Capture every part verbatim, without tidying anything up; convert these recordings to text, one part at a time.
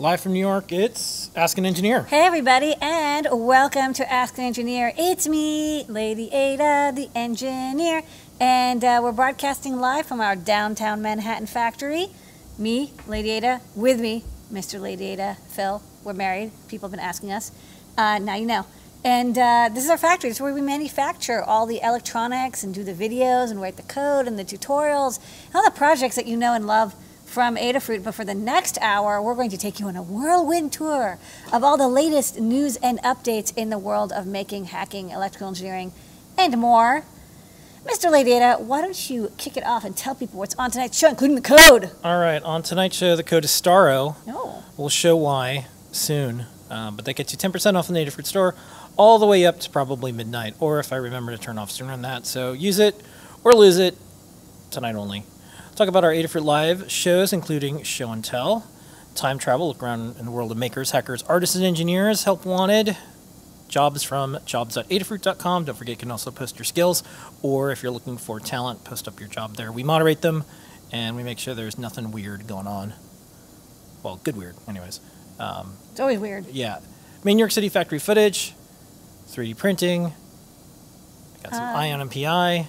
Live from New York, it's Ask an Engineer. Hey everybody, and welcome to Ask an Engineer. It's me, Lady Ada, the engineer, and uh, we're broadcasting live from our downtown Manhattan factory. Me, Lady Ada, with me, Mister Lady Ada, Phil. We're married. People have been asking us. Uh, now you know. And uh, this is our factory. It's where we manufacture all the electronics and do the videos and write the code and the tutorials and all the projects that you know and love from Adafruit. But for the next hour, we're going to take you on a whirlwind tour of all the latest news and updates in the world of making, hacking, electrical engineering, and more. Mister Lady Ada, why don't you kick it off and tell people what's on tonight's show, including the code? All right. On tonight's show, the code is Starro. Oh. We'll show why soon. Um, but that gets you ten percent off in the Adafruit store all the way up to probably midnight, or if I remember to turn off sooner than that. So use it or lose it tonight only. Talk about our Adafruit Live shows, including Show and Tell, Time Travel, look around in the world of makers, hackers, artists, and engineers, Help Wanted, Jobs from jobs dot adafruit dot com. Don't forget you can also post your skills, or if you're looking for talent, post up your job there. We moderate them, and we make sure there's nothing weird going on. Well, good weird, anyways. Um, it's always weird. Yeah. Main New York City factory footage, three D printing, got some uh. Ion M P I,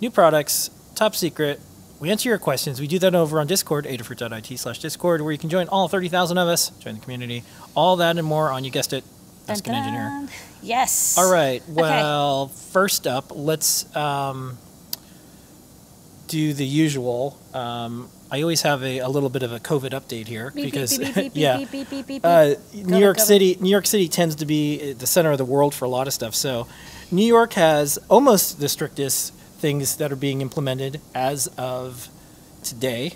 new products, top secret. We answer your questions. We do that over on Discord, adafruit dot I T slash Discord, where you can join all thirty thousand of us, join the community, all that and more on, you guessed it, Ask an Engineer. Yes. All right. Well, okay. First up, let's um, do the usual. Um, I always have a, a little bit of a COVID update here because yeah, New York City, New York City tends to be the center of the world for a lot of stuff. So New York has almost the strictest things that are being implemented as of today,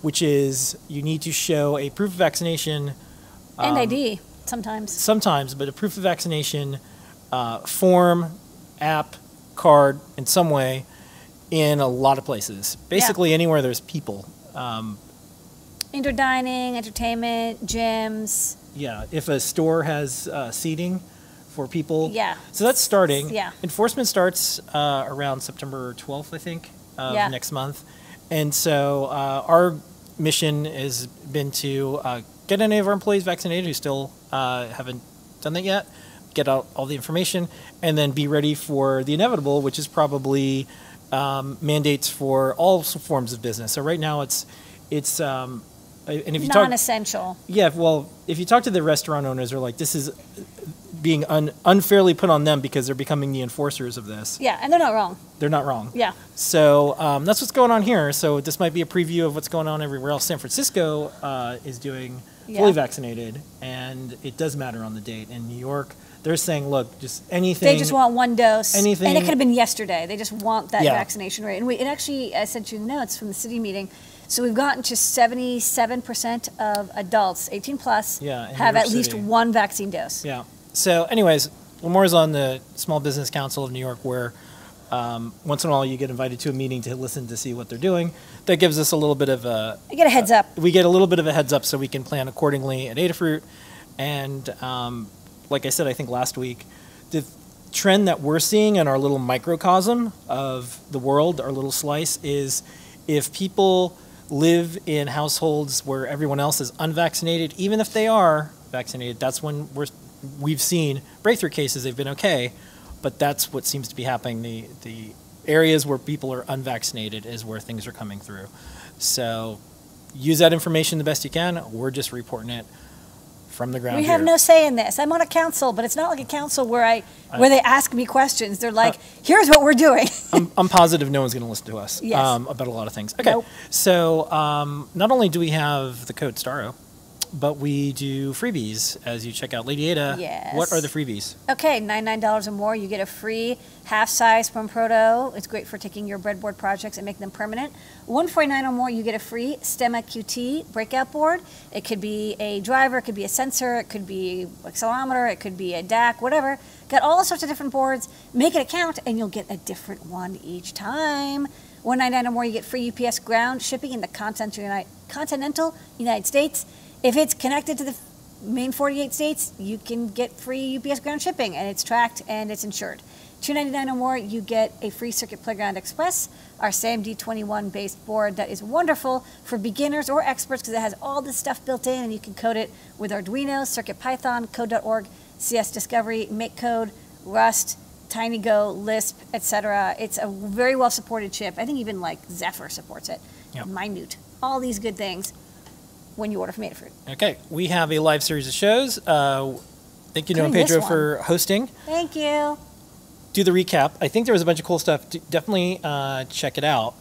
which is you need to show a proof of vaccination um, and I D sometimes. Sometimes, but a proof of vaccination uh, form, app, card in some way in a lot of places. Basically, yeah. Anywhere there's people. Um, Indoor dining, entertainment, gyms. Yeah, if a store has uh, seating for people. Yeah. So that's starting. Yeah. Enforcement starts uh, around September twelfth, I think, of yeah. next month. And so uh, our mission has been to uh, get any of our employees vaccinated who still uh, haven't done that yet, get out all the information, and then be ready for the inevitable, which is probably um, mandates for all forms of business. So right now it's it's um, and if you non-essential. Talk, yeah. Well, if you talk to the restaurant owners, they're like, this is being un unfairly put on them because they're becoming the enforcers of this. Yeah, and they're not wrong. They're not wrong. Yeah. So um, that's what's going on here. So this might be a preview of what's going on everywhere else. San Francisco uh, is doing yeah. fully vaccinated, and it does matter on the date. In New York, they're saying, look, just anything. They just want one dose. Anything. And it could have been yesterday. They just want that yeah. vaccination rate. And we, and actually, I sent you notes from the city meeting. So we've gotten to seventy-seven percent of adults, eighteen plus, yeah, have at least one vaccine dose. Yeah. So anyways, Lamore is on the Small Business Council of New York, where um, once in a while you get invited to a meeting to listen to see what they're doing. That gives us a little bit of a... You get a heads up. Uh, we get a little bit of a heads up so we can plan accordingly at Adafruit. And um, like I said, I think last week, the trend that we're seeing in our little microcosm of the world, our little slice, is if people live in households where everyone else is unvaccinated, even if they are vaccinated, that's when we're, we've seen breakthrough cases. They've been okay, but that's what seems to be happening. The, the areas where people are unvaccinated is where things are coming through. So use that information the best you can. We're just reporting it from the ground. We have here. No say in this. I'm on a council, but it's not like a council where I, I where they ask me questions. They're like, uh, here's what we're doing. I'm, I'm positive no one's going to listen to us yes. um, about a lot of things. Okay, nope. So um, not only do we have the code Starro, but we do freebies as you check out. Lady Ada, yes. What are the freebies? Okay, ninety-nine dollars or more. You get a free half-size from Proto. It's great for taking your breadboard projects and making them permanent. one forty-nine dollars or more, you get a free Stemma Q T breakout board. It could be a driver, it could be a sensor, it could be accelerometer, it could be a D A C, whatever. Got all sorts of different boards. Make an account, and you'll get a different one each time. one ninety-nine dollars or more, you get free U P S ground shipping in the continental United States. If it's connected to the main forty-eight states, you can get free U P S ground shipping, and it's tracked and it's insured. two ninety-nine dollars or more, you get a free Circuit Playground Express, our S A M D twenty-one based board that is wonderful for beginners or experts because it has all this stuff built in and you can code it with Arduino, CircuitPython, Code dot org, C S Discovery, MakeCode, Rust, TinyGo, Lisp, et cetera. It's a very well supported chip. I think even like Zephyr supports it. Yep. Minute. All these good things when you order from Adafruit. Okay, we have a live series of shows. Uh, thank you, Nina Pedro, for hosting. Thank you. Do the recap. I think there was a bunch of cool stuff. Definitely uh, check it out.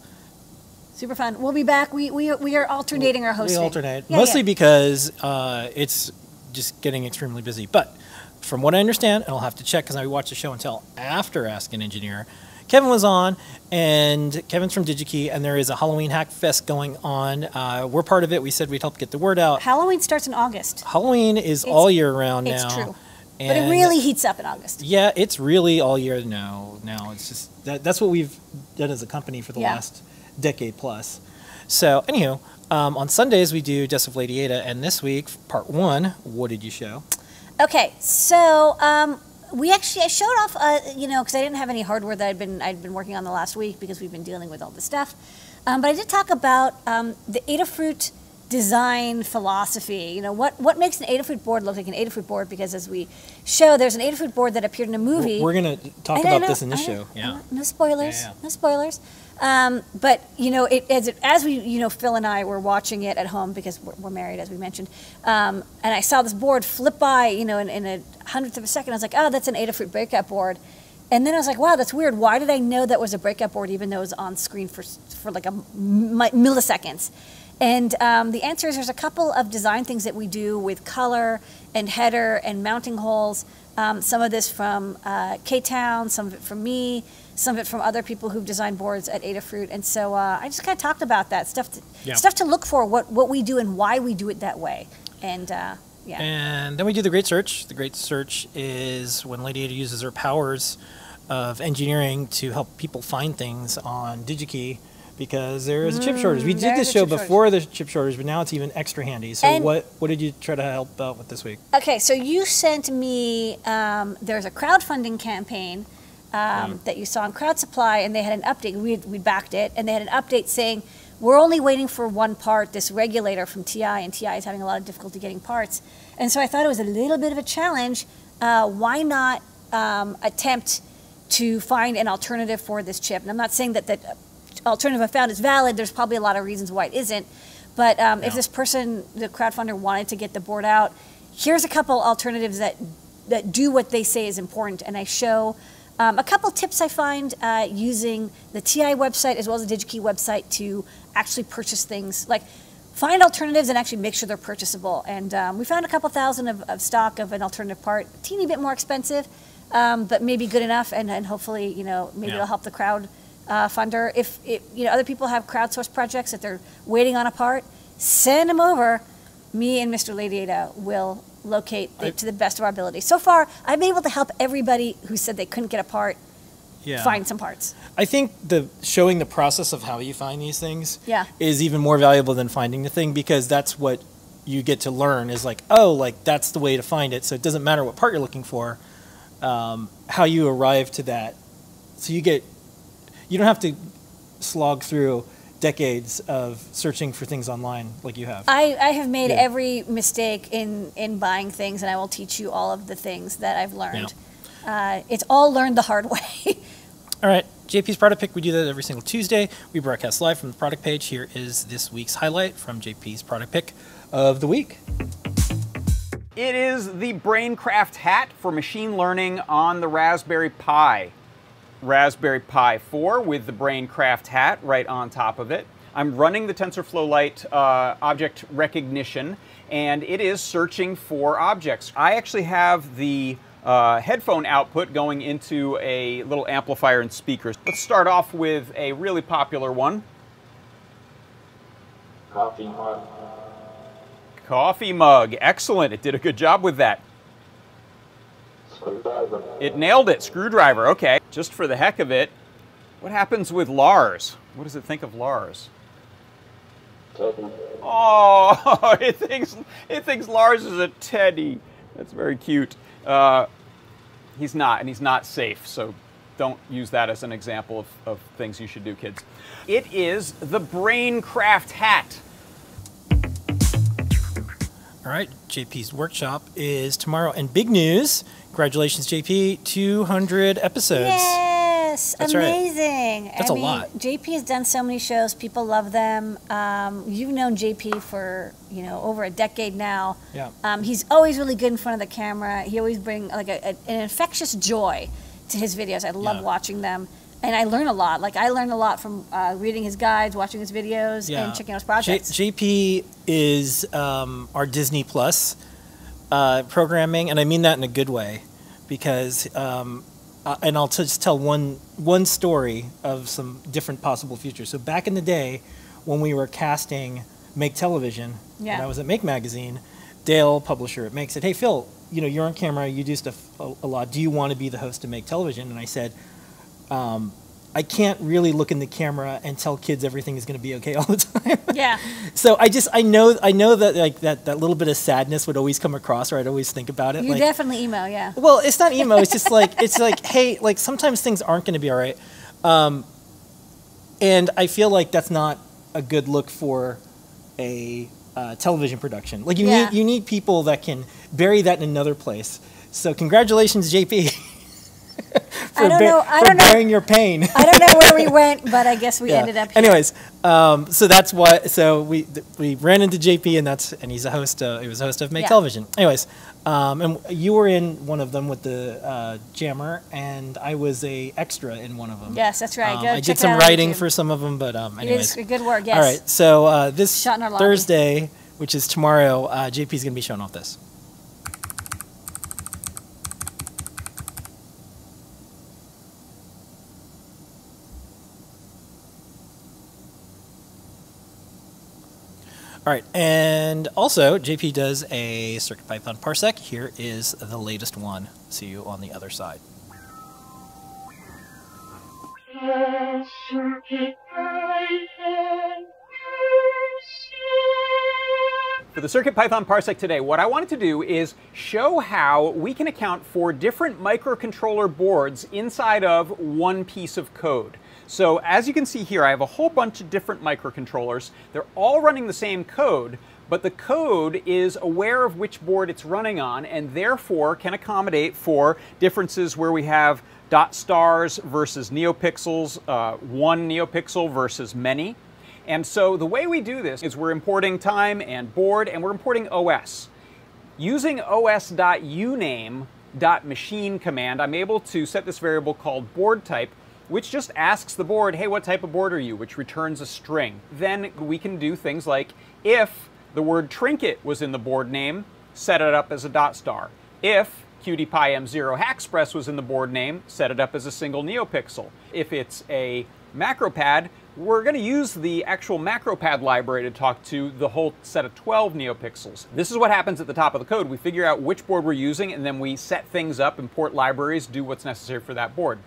Super fun. We'll be back. We we we are alternating our hosting. We alternate yeah, mostly yeah. because uh, it's just getting extremely busy. But from what I understand, and I'll have to check because I watched the show until after Ask an Engineer. Kevin was on, and Kevin's from DigiKey, and there is a Halloween Hack Fest going on. Uh, we're part of it. We said we'd help get the word out. Halloween starts in August. Halloween is it's, all year round now. It's true. And but it really heats up in August. Yeah, it's really all year now. Now it's just that, that's what we've done as a company for the yeah. last decade plus. So, anywho, um, on Sundays we do Deaths of Lady Ada, and this week, part one, what did you show? Okay, so... Um, We actually, I showed off, uh, you know, because I didn't have any hardware that I'd been, I'd been working on the last week because we've been dealing with all this stuff. Um, but I did talk about um, the Adafruit design philosophy. You know, what, what makes an Adafruit board look like an Adafruit board? Because as we show, there's an Adafruit board that appeared in a movie. We're going to talk about know, this in this show. Yeah. No spoilers. Yeah, yeah. No spoilers. Um, but, you know, it, as, it, as we, you know, Phil and I were watching it at home because we're, we're married, as we mentioned. Um, and I saw this board flip by, you know, in, in a hundredth of a second. I was like, oh, that's an Adafruit breakout board. And then I was like, wow, that's weird. Why did I know that was a breakout board even though it was on screen for, for like a milliseconds? And um, the answer is there's a couple of design things that we do with color and header and mounting holes. Um, some of this from uh, K-Town, some of it from me, some of it from other people who've designed boards at Adafruit. And so uh, I just kind of talked about that, stuff to, yeah. stuff to look for, what, what we do and why we do it that way. And uh, yeah. And then we do the Great Search. The Great Search is when Lady Ada uses her powers of engineering to help people find things on DigiKey. Because there is a chip shortage. We did this show before the chip shortage, but now it's even extra handy. So and what what did you try to help out with this week? Okay, so you sent me, um, there's a crowdfunding campaign um, right. that you saw on CrowdSupply, and they had an update. We, we backed it, and they had an update saying, we're only waiting for one part, this regulator from T I, and T I is having a lot of difficulty getting parts. And so I thought it was a little bit of a challenge. Uh, why not um, attempt to find an alternative for this chip? And I'm not saying that... that alternative I found is valid. There's probably a lot of reasons why it isn't. But um, no. if this person, the crowdfunder, wanted to get the board out, here's a couple alternatives that that do what they say is important. And I show um, a couple tips I find uh, using the T I website as well as the DigiKey website to actually purchase things. Like find alternatives and actually make sure they're purchasable. And um, we found a couple thousand of, of stock of an alternative part, a teeny bit more expensive, um, but maybe good enough. And, and hopefully, you know, maybe yeah. it'll help the crowd. Uh, funder, if it, you know other people have crowdsourced projects that they're waiting on a part, send them over. Me and Mister Lady Ada will locate the, I, to the best of our ability. So far, I've been able to help everybody who said they couldn't get a part yeah. find some parts. I think the showing the process of how you find these things yeah. is even more valuable than finding the thing, because that's what you get to learn is like, oh, like that's the way to find it. So it doesn't matter what part you're looking for, um, how you arrive to that. So you get. You don't have to slog through decades of searching for things online like you have. I, I have made yeah. every mistake in, in buying things, and I will teach you all of the things that I've learned. Yeah. Uh, it's all learned the hard way. All right, J P's Product Pick. We do that every single Tuesday. We broadcast live from the product page. Here is this week's highlight from J P's Product Pick of the week. It is the BrainCraft hat for machine learning on the Raspberry Pi. Raspberry Pi four with the BrainCraft hat right on top of it. I'm running the TensorFlow Lite uh, object recognition, and it is searching for objects. I actually have the uh, headphone output going into a little amplifier and speakers. Let's start off with a really popular one. Coffee mug. Coffee mug. Excellent. It did a good job with that. It nailed it. Screwdriver. Okay. Just for the heck of it, what happens with Lars? What does it think of Lars? Teddy. Oh, it thinks it thinks Lars is a teddy. That's very cute. Uh, he's not, and he's not safe. So don't use that as an example of, of things you should do, kids. It is the BrainCraft hat. All right, J P's workshop is tomorrow. And big news, congratulations, J P, two hundred episodes. Yes, that's amazing. Right. That's I a mean, lot. J P has done so many shows. People love them. Um, you've known J P for, you know, over a decade now. Yeah. Um, he's always really good in front of the camera. He always brings like a, a, an infectious joy to his videos. I love yeah. watching them. And I learn a lot. Like, I learn a lot from uh, reading his guides, watching his videos, yeah. and checking out his projects. J JP is um, our Disney Plus uh, programming, and I mean that in a good way, because, um, uh, and I'll just tell one, one story of some different possible futures. So back in the day, when we were casting Make Television, yeah. and I was at Make Magazine, Dale, publisher at Make, said, hey, Phil, you know, you're on camera, you do stuff a, a lot. Do you want to be the host of Make Television? And I said, Um, I can't really look in the camera and tell kids everything is going to be okay all the time. Yeah. So I just I know I know that like that, that little bit of sadness would always come across, or I'd always think about it. You're like, definitely emo, yeah. Well, it's not emo. It's just like it's like hey, like sometimes things aren't going to be all right, um, and I feel like that's not a good look for a uh, television production. Like you yeah. need you need people that can bury that in another place. So congratulations, J P. For I don't know. I for don't bearing know. your pain. I don't know where we went, but I guess we yeah. ended up here. Anyways, um, so that's what. So we we ran into J P, and that's and he's a host. Uh, he was a host of Make yeah. Television. Anyways, um, and you were in one of them with the uh, jammer, and I was a extra in one of them. Yes, that's right. Um, I did some writing for some of them, but um, anyways, it is good work. Yes. All right. So uh, this Thursday, which is tomorrow, uh, J P is going to be showing off this. All right, and also J P does a CircuitPython parsec. Here is the latest one. See you on the other side. For the CircuitPython parsec today, what I wanted to do is show how we can account for different microcontroller boards inside of one piece of code. So as you can see here, I have a whole bunch of different microcontrollers. They're all running the same code, but the code is aware of which board it's running on and therefore can accommodate for differences where we have dot stars versus neopixels, uh, one neopixel versus many. And so the way we do this is we're importing time and board, and we're importing O S. Using O S dot U name dot machine command, I'm able to set this variable called board type, which just asks the board, hey, what type of board are you? Which returns a string. Then we can do things like, if the word trinket was in the board name, set it up as a dot star. If Q D P I M zero Hackpress was in the board name, set it up as a single neopixel. If it's a macropad, we're going to use the actual macropad library to talk to the whole set of twelve neopixels. This is what happens at the top of the code. We figure out which board we're using, and then we set things up, import libraries, do what's necessary for that board.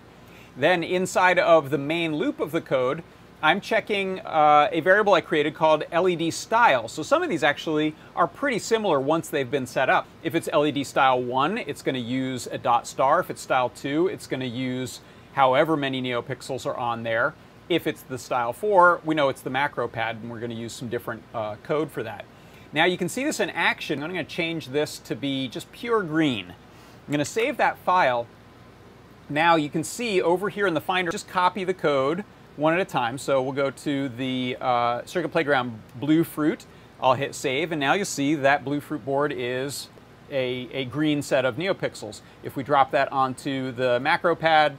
Then inside of the main loop of the code, I'm checking uh, a variable I created called L E D style. So some of these actually are pretty similar once they've been set up. If it's L E D style one, it's going to use a dot star. If it's style two, it's going to use however many neopixels are on there. If it's the style four, we know it's the macro pad, and we're going to use some different uh, code for that. Now you can see this in action. I'm going to change this to be just pure green. I'm going to save that file. Now you can see over here in the Finder, just copy the code one at a time. So we'll go to the uh, Circuit Playground blue fruit. I'll hit save, and now you'll see that blue fruit board is a, a green set of neopixels. If we drop that onto the macro pad,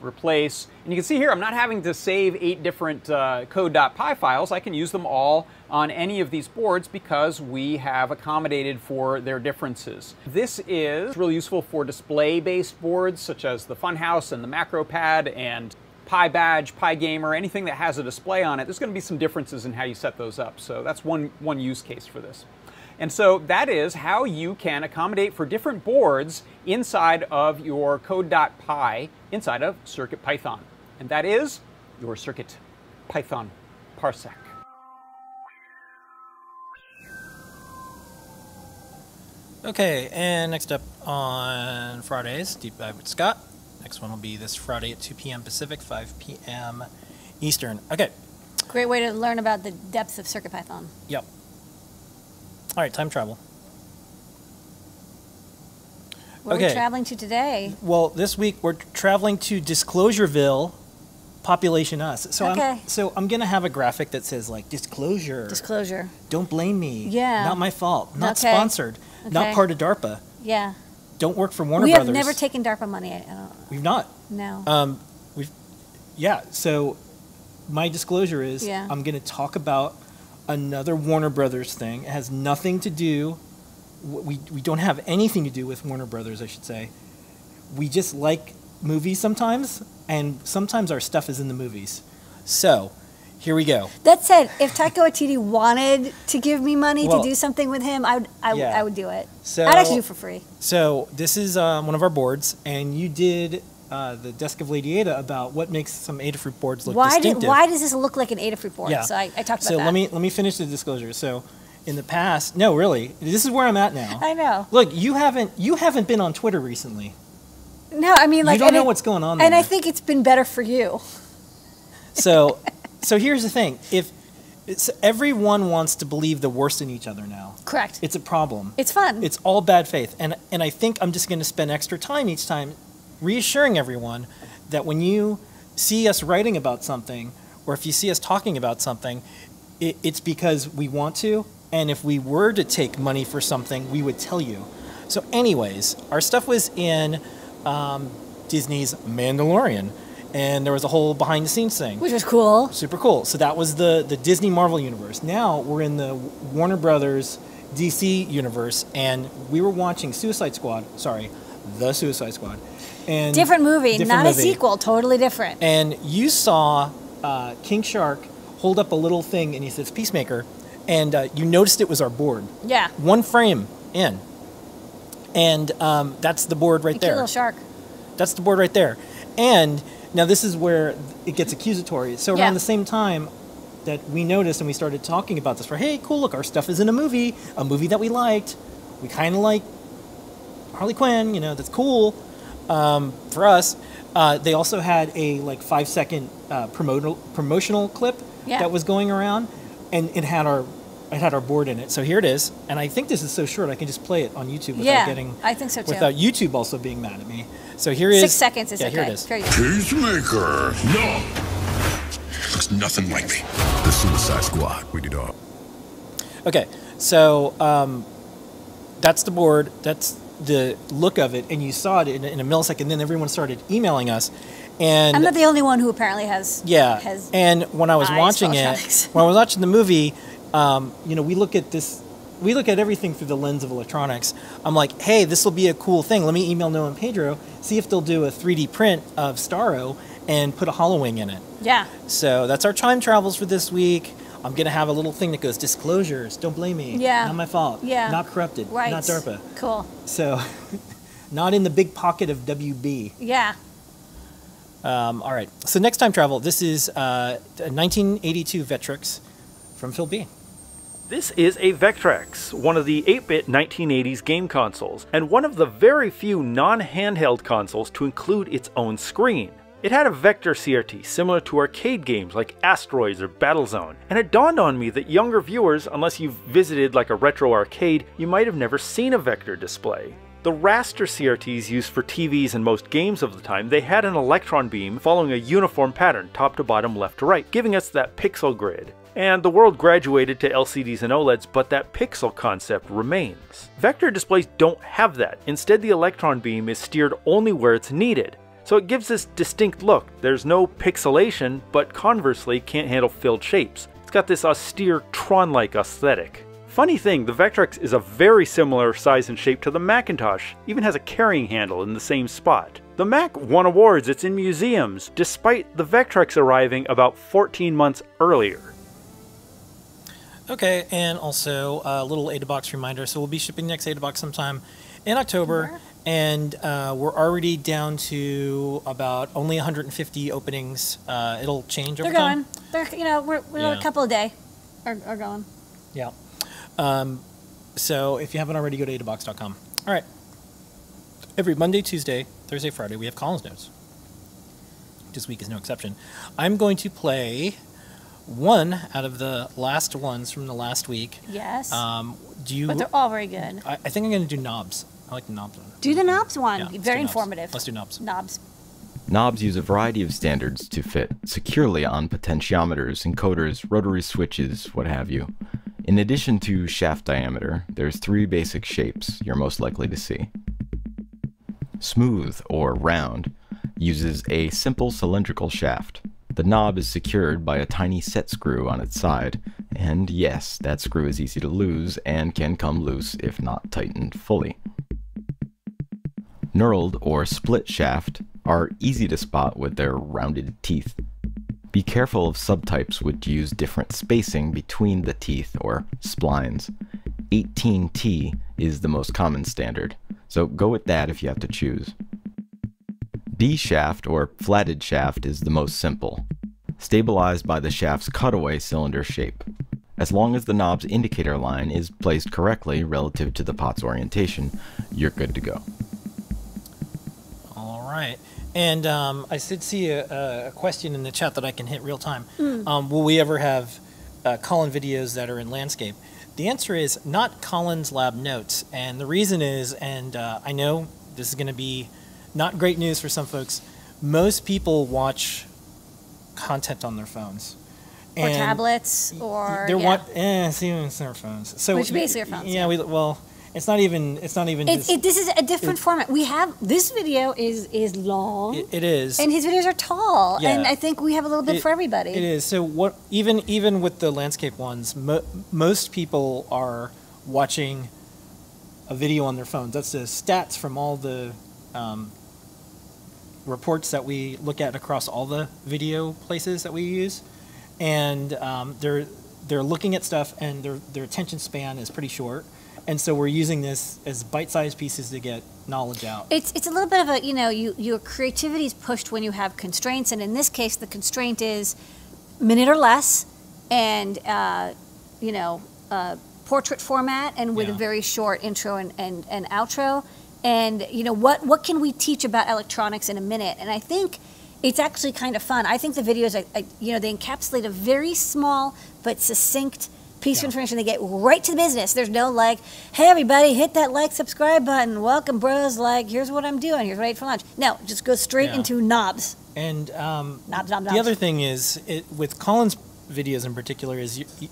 replace, and you can see here I'm not having to save eight different uh, code.py files. I can use them all on any of these boards because we have accommodated for their differences. This is really useful for display-based boards such as the Funhouse and the MacroPad and PyBadge, PyGamer, anything that has a display on it. There's going to be some differences in how you set those up, so that's one, one use case for this. And so that is how you can accommodate for different boards inside of your code.py inside of CircuitPython. And that is your CircuitPython parsec. Okay, and next up on Fridays, Deep Dive with Scott. Next one will be this Friday at two p m Pacific, five p m Eastern. Okay. Great way to learn about the depths of CircuitPython. Yep. All right, time travel. Where okay. are we traveling to today? Well, this week we're traveling to Disclosureville, Population Us. So okay. I'm, so I'm going to have a graphic that says, like, disclosure. Disclosure. Don't blame me. Yeah. Not my fault. Not okay. sponsored. Okay. Not part of DARPA. Yeah. Don't work for Warner we Brothers. We have never taken DARPA money. I don't, we've not. No. Um, we've, yeah, so my disclosure is yeah. I'm going to talk about another Warner Brothers thing. It has nothing to do... We, we don't have anything to do with Warner Brothers, I should say. We just like movies sometimes, and sometimes our stuff is in the movies. So, here we go. That said, if Taika Waititi wanted to give me money well, to do something with him, I would, I, yeah. I would do it. So, I'd actually do it for free. So, this is um, one of our boards, and you did uh, the Desk of Lady Ada about what makes some Adafruit boards look why distinctive. Did, why does this look like an Adafruit board? Yeah. So, I, I talked about so that. So, let me, let me finish the disclosure. So... In the past, no, really, this is where I'm at now. I know. Look, you haven't you haven't been on Twitter recently. No, I mean, like, you don't know it, what's going on. And there. I think it's been better for you. So, so here's the thing: if it's, everyone wants to believe the worst in each other now, correct? It's a problem. It's fun. It's all bad faith, and and I think I'm just going to spend extra time each time reassuring everyone that when you see us writing about something, or if you see us talking about something, it, it's because we want to. And if we were to take money for something, we would tell you. So anyways, our stuff was in um, Disney's Mandalorian. And there was a whole behind-the-scenes thing. Which was cool. Super cool. So that was the, the Disney Marvel universe. Now we're in the Warner Brothers D C universe. And we were watching Suicide Squad. Sorry, The Suicide Squad. And different movie. Different not movie. A sequel. Totally different. And you saw uh, King Shark hold up a little thing, and he says, Peacemaker. And uh, you noticed it was our board. Yeah. One frame in. And um, that's the board right there. A little shark. That's the board right there. And now this is where it gets accusatory. So around yeah. the same time that we noticed and we started talking about this, we're, hey, cool, look, our stuff is in a movie, a movie that we liked. We kind of like Harley Quinn, you know, that's cool um, for us. Uh, they also had a like five-second uh, promotional, promotional clip yeah. that was going around. And it had our... It had our board in it, so here it is. And I think this is so short, I can just play it on YouTube without yeah, getting... I think so too. Without YouTube also being mad at me. So here is... Six seconds is yeah, okay. Here it is. Peacemaker, no! Looks nothing like me. The Suicide Squad, we did all. Okay, so um, that's the board. That's the look of it, and you saw it in, in a millisecond. And then everyone started emailing us. And I'm not the only one who apparently has yeah. Has and when I was watching it, when I was watching the movie, um, you know, we look at this, we look at everything through the lens of electronics. I'm like, hey, this will be a cool thing. Let me email Noah and Pedro, see if they'll do a three D print of Starro and put a hollow wing in it. Yeah. So that's our time travels for this week. I'm gonna have a little thing that goes disclosures. Don't blame me. Yeah. Not my fault. Yeah. Not corrupted. Right. Not DARPA. Cool. So, not in the big pocket of W B. Yeah. Um, all right. So next time travel, this is uh, a nineteen eighty-two Vectrex from Phil B. This is a Vectrex, one of the eight bit nineteen eighties game consoles, and one of the very few non-handheld consoles to include its own screen. It had a vector C R T similar to arcade games like Asteroids or Battlezone, and it dawned on me that younger viewers, unless you've visited like a retro arcade, you might have never seen a vector display. The raster C R Ts used for T Vs and most games of the time, they had an electron beam following a uniform pattern top to bottom, left to right, giving us that pixel grid. And the world graduated to L C Ds and OLEDs, but that pixel concept remains. Vector displays don't have that. Instead, the electron beam is steered only where it's needed. So it gives this distinct look. There's no pixelation, but conversely can't handle filled shapes. It's got this austere Tron-like aesthetic. Funny thing, the Vectrex is a very similar size and shape to the Macintosh, even has a carrying handle in the same spot. The Mac won awards, it's in museums, despite the Vectrex arriving about fourteen months earlier. Okay, and also a little Adabox reminder, so we'll be shipping next Adabox sometime in October, mm-hmm. and uh, we're already down to about only one hundred fifty openings. Uh, it'll change over They're time. They're going. They're, you know, we're, we're yeah. a couple a day are, are going. Yeah. Um, so if you haven't already, go to adabox dot com. All right. Every Monday, Tuesday, Thursday, Friday, we have Collins Notes. This week is no exception. I'm going to play one out of the last ones from the last week. Yes. Um, do you, but they're all very good. I, I think I'm going to do knobs. I like the knobs one. Do the knobs one. Yeah, very informative. Let's do knobs. Knobs. Knobs use a variety of standards to fit securely on potentiometers, encoders, rotary switches, what have you. In addition to shaft diameter, there's three basic shapes you're most likely to see. Smooth, or round, uses a simple cylindrical shaft. The knob is secured by a tiny set screw on its side, and yes, that screw is easy to lose and can come loose if not tightened fully. Knurled, or split shaft, are easy to spot with their rounded teeth. Be careful of subtypes which use different spacing between the teeth, or splines. eighteen T is the most common standard, so go with that if you have to choose. D-shaft, or flatted shaft, is the most simple, stabilized by the shaft's cutaway cylinder shape. As long as the knob's indicator line is placed correctly relative to the pot's orientation, you're good to go. All right. And um, I did see a, a question in the chat that I can hit real time. Mm. Um, will we ever have uh, Colin videos that are in landscape? The answer is not Colin's lab notes. And the reason is, and uh, I know this is going to be not great news for some folks, most people watch content on their phones. Or and tablats, or... They're yeah. Eh, see, it's their phones. So, which basically are phones. Yeah, yeah. We, well... It's not even. It's not even. It, just, it, this is a different format. We have this video is is long. It, it is. And his videos are tall. Yeah. And I think we have a little bit it, for everybody. It is. So what? Even even with the landscape ones, mo most people are watching a video on their phones. That's the stats from all the um, reports that we look at across all the video places that we use, and um, they're they're looking at stuff, and their their attention span is pretty short. And so we're using this as bite-sized pieces to get knowledge out. It's it's a little bit of a, you know, you, your creativity is pushed when you have constraints. And in this case, the constraint is minute or less and, uh, you know, uh, portrait format and with yeah. a very short intro and, and, and outro. And, you know, what, what can we teach about electronics in a minute? And I think it's actually kind of fun. I think the videos, are, you know, they encapsulate a very small but succinct piece yeah. of information. They get right to the business. There's no like, hey everybody, hit that like, subscribe button. Welcome bros, like here's what I'm doing. Here's what I ate for lunch. No, just go straight yeah. into knobs. And um, knobs, knobs, knobs. The other thing is, it, with Colin's videos in particular, is you,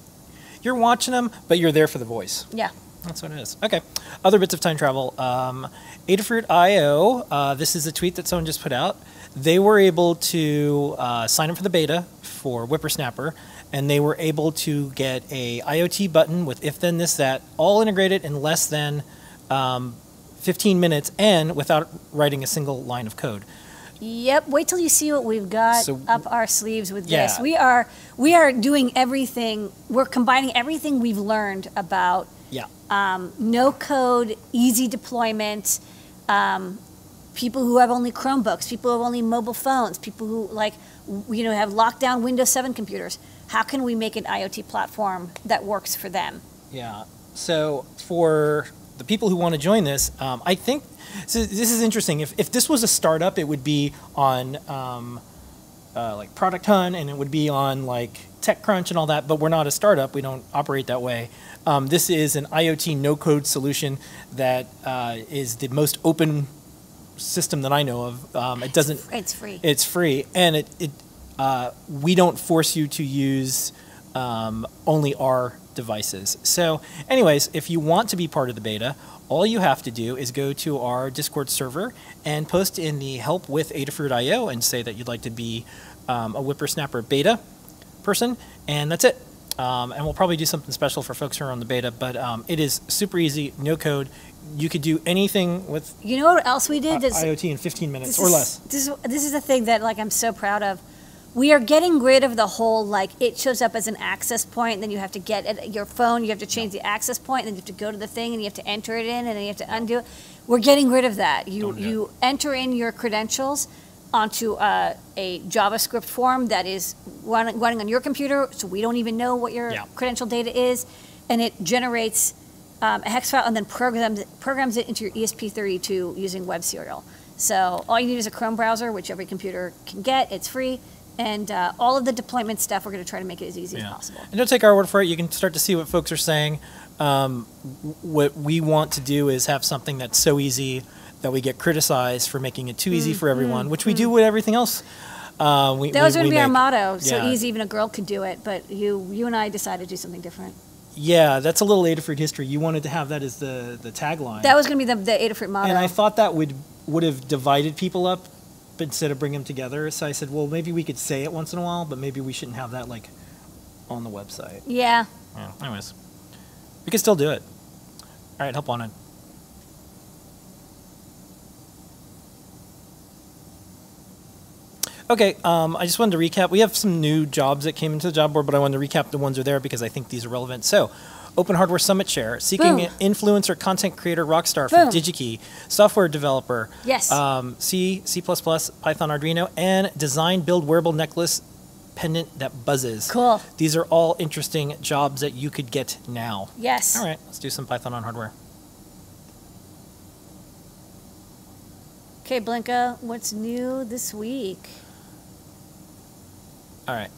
you're watching them, but you're there for the voice. Yeah. That's what it is. Okay. Other bits of time travel. Um, Adafruit dot i o, uh, this is a tweet that someone just put out. They were able to uh, sign up for the beta for Whippersnapper. And they were able to get a I O T button with if, then, this, that, all integrated in less than um, fifteen minutes and without writing a single line of code. Yep. Wait till you see what we've got so, up our sleeves with yeah. this. We are we are doing everything. We're combining everything we've learned about yeah. um, no code, easy deployment, um, people who have only Chromebooks, people who have only mobile phones, people who like you know have locked down Windows seven computers. How can we make an I O T platform that works for them? Yeah. So for the people who want to join this, um, I think so this is interesting. If, if this was a startup, it would be on um, uh, like Product Hunt, and it would be on like TechCrunch and all that. But we're not a startup. We don't operate that way. Um, this is an I O T no-code solution that uh, is the most open system that I know of. Um, it doesn't. It's free. It's free, and it. it Uh, we don't force you to use um, only our devices. So anyways, if you want to be part of the beta, all you have to do is go to our Discord server and post in the help with Adafruit dot i o and say that you'd like to be um, a Whippersnapper beta person, and that's it. Um, and we'll probably do something special for folks who are on the beta, but um, it is super easy, no code. You could do anything with you know what else we did? This, I O T in fifteen minutes or is, less. This is, this is the thing that like I'm so proud of. We are getting rid of the whole, like, it shows up as an access point, and then you have to get at your phone, you have to change the access point, and then you have to go to the thing, and you have to enter it in, and then you have to undo it. We're getting rid of that. You you enter in your credentials onto uh, a JavaScript form that is run, running on your computer, so we don't even know what your yeah. credential data is, and it generates um, a hex file and then programs it, programs it into your E S P thirty-two using web serial. So all you need is a Chrome browser, which every computer can get. It's free. And uh, all of the deployment stuff, we're going to try to make it as easy yeah. as possible. And don't take our word for it. You can start to see what folks are saying. Um, what we want to do is have something that's so easy that we get criticized for making it too easy mm, for everyone, mm, which we mm. do with everything else. Uh, we, that was going to be make, our motto. So yeah. easy, even a girl could do it. But you, you and I decided to do something different. Yeah, that's a little Adafruit history. You wanted to have that as the, the tagline. That was going to be the, the Adafruit motto. And I thought that would would have divided people up instead of bring them together. So I said, well, maybe we could say it once in a while, but maybe we shouldn't have that like on the website. Yeah. Yeah. Anyways, we could still do it. All right, help wanted. Okay, um, I just wanted to recap. We have some new jobs that came into the job board, but I wanted to recap the ones that are there because I think these are relevant. So, Open Hardware Summit Chair, seeking Boom. influencer, content creator, rockstar Boom. from DigiKey, software developer, yes, um, C, C++, Python, Arduino, and design, build, wearable necklace pendant that buzzes. Cool. These are all interesting jobs that you could get now. Yes. All right, let's do some Python on hardware. Okay, Blinka, what's new this week? All right,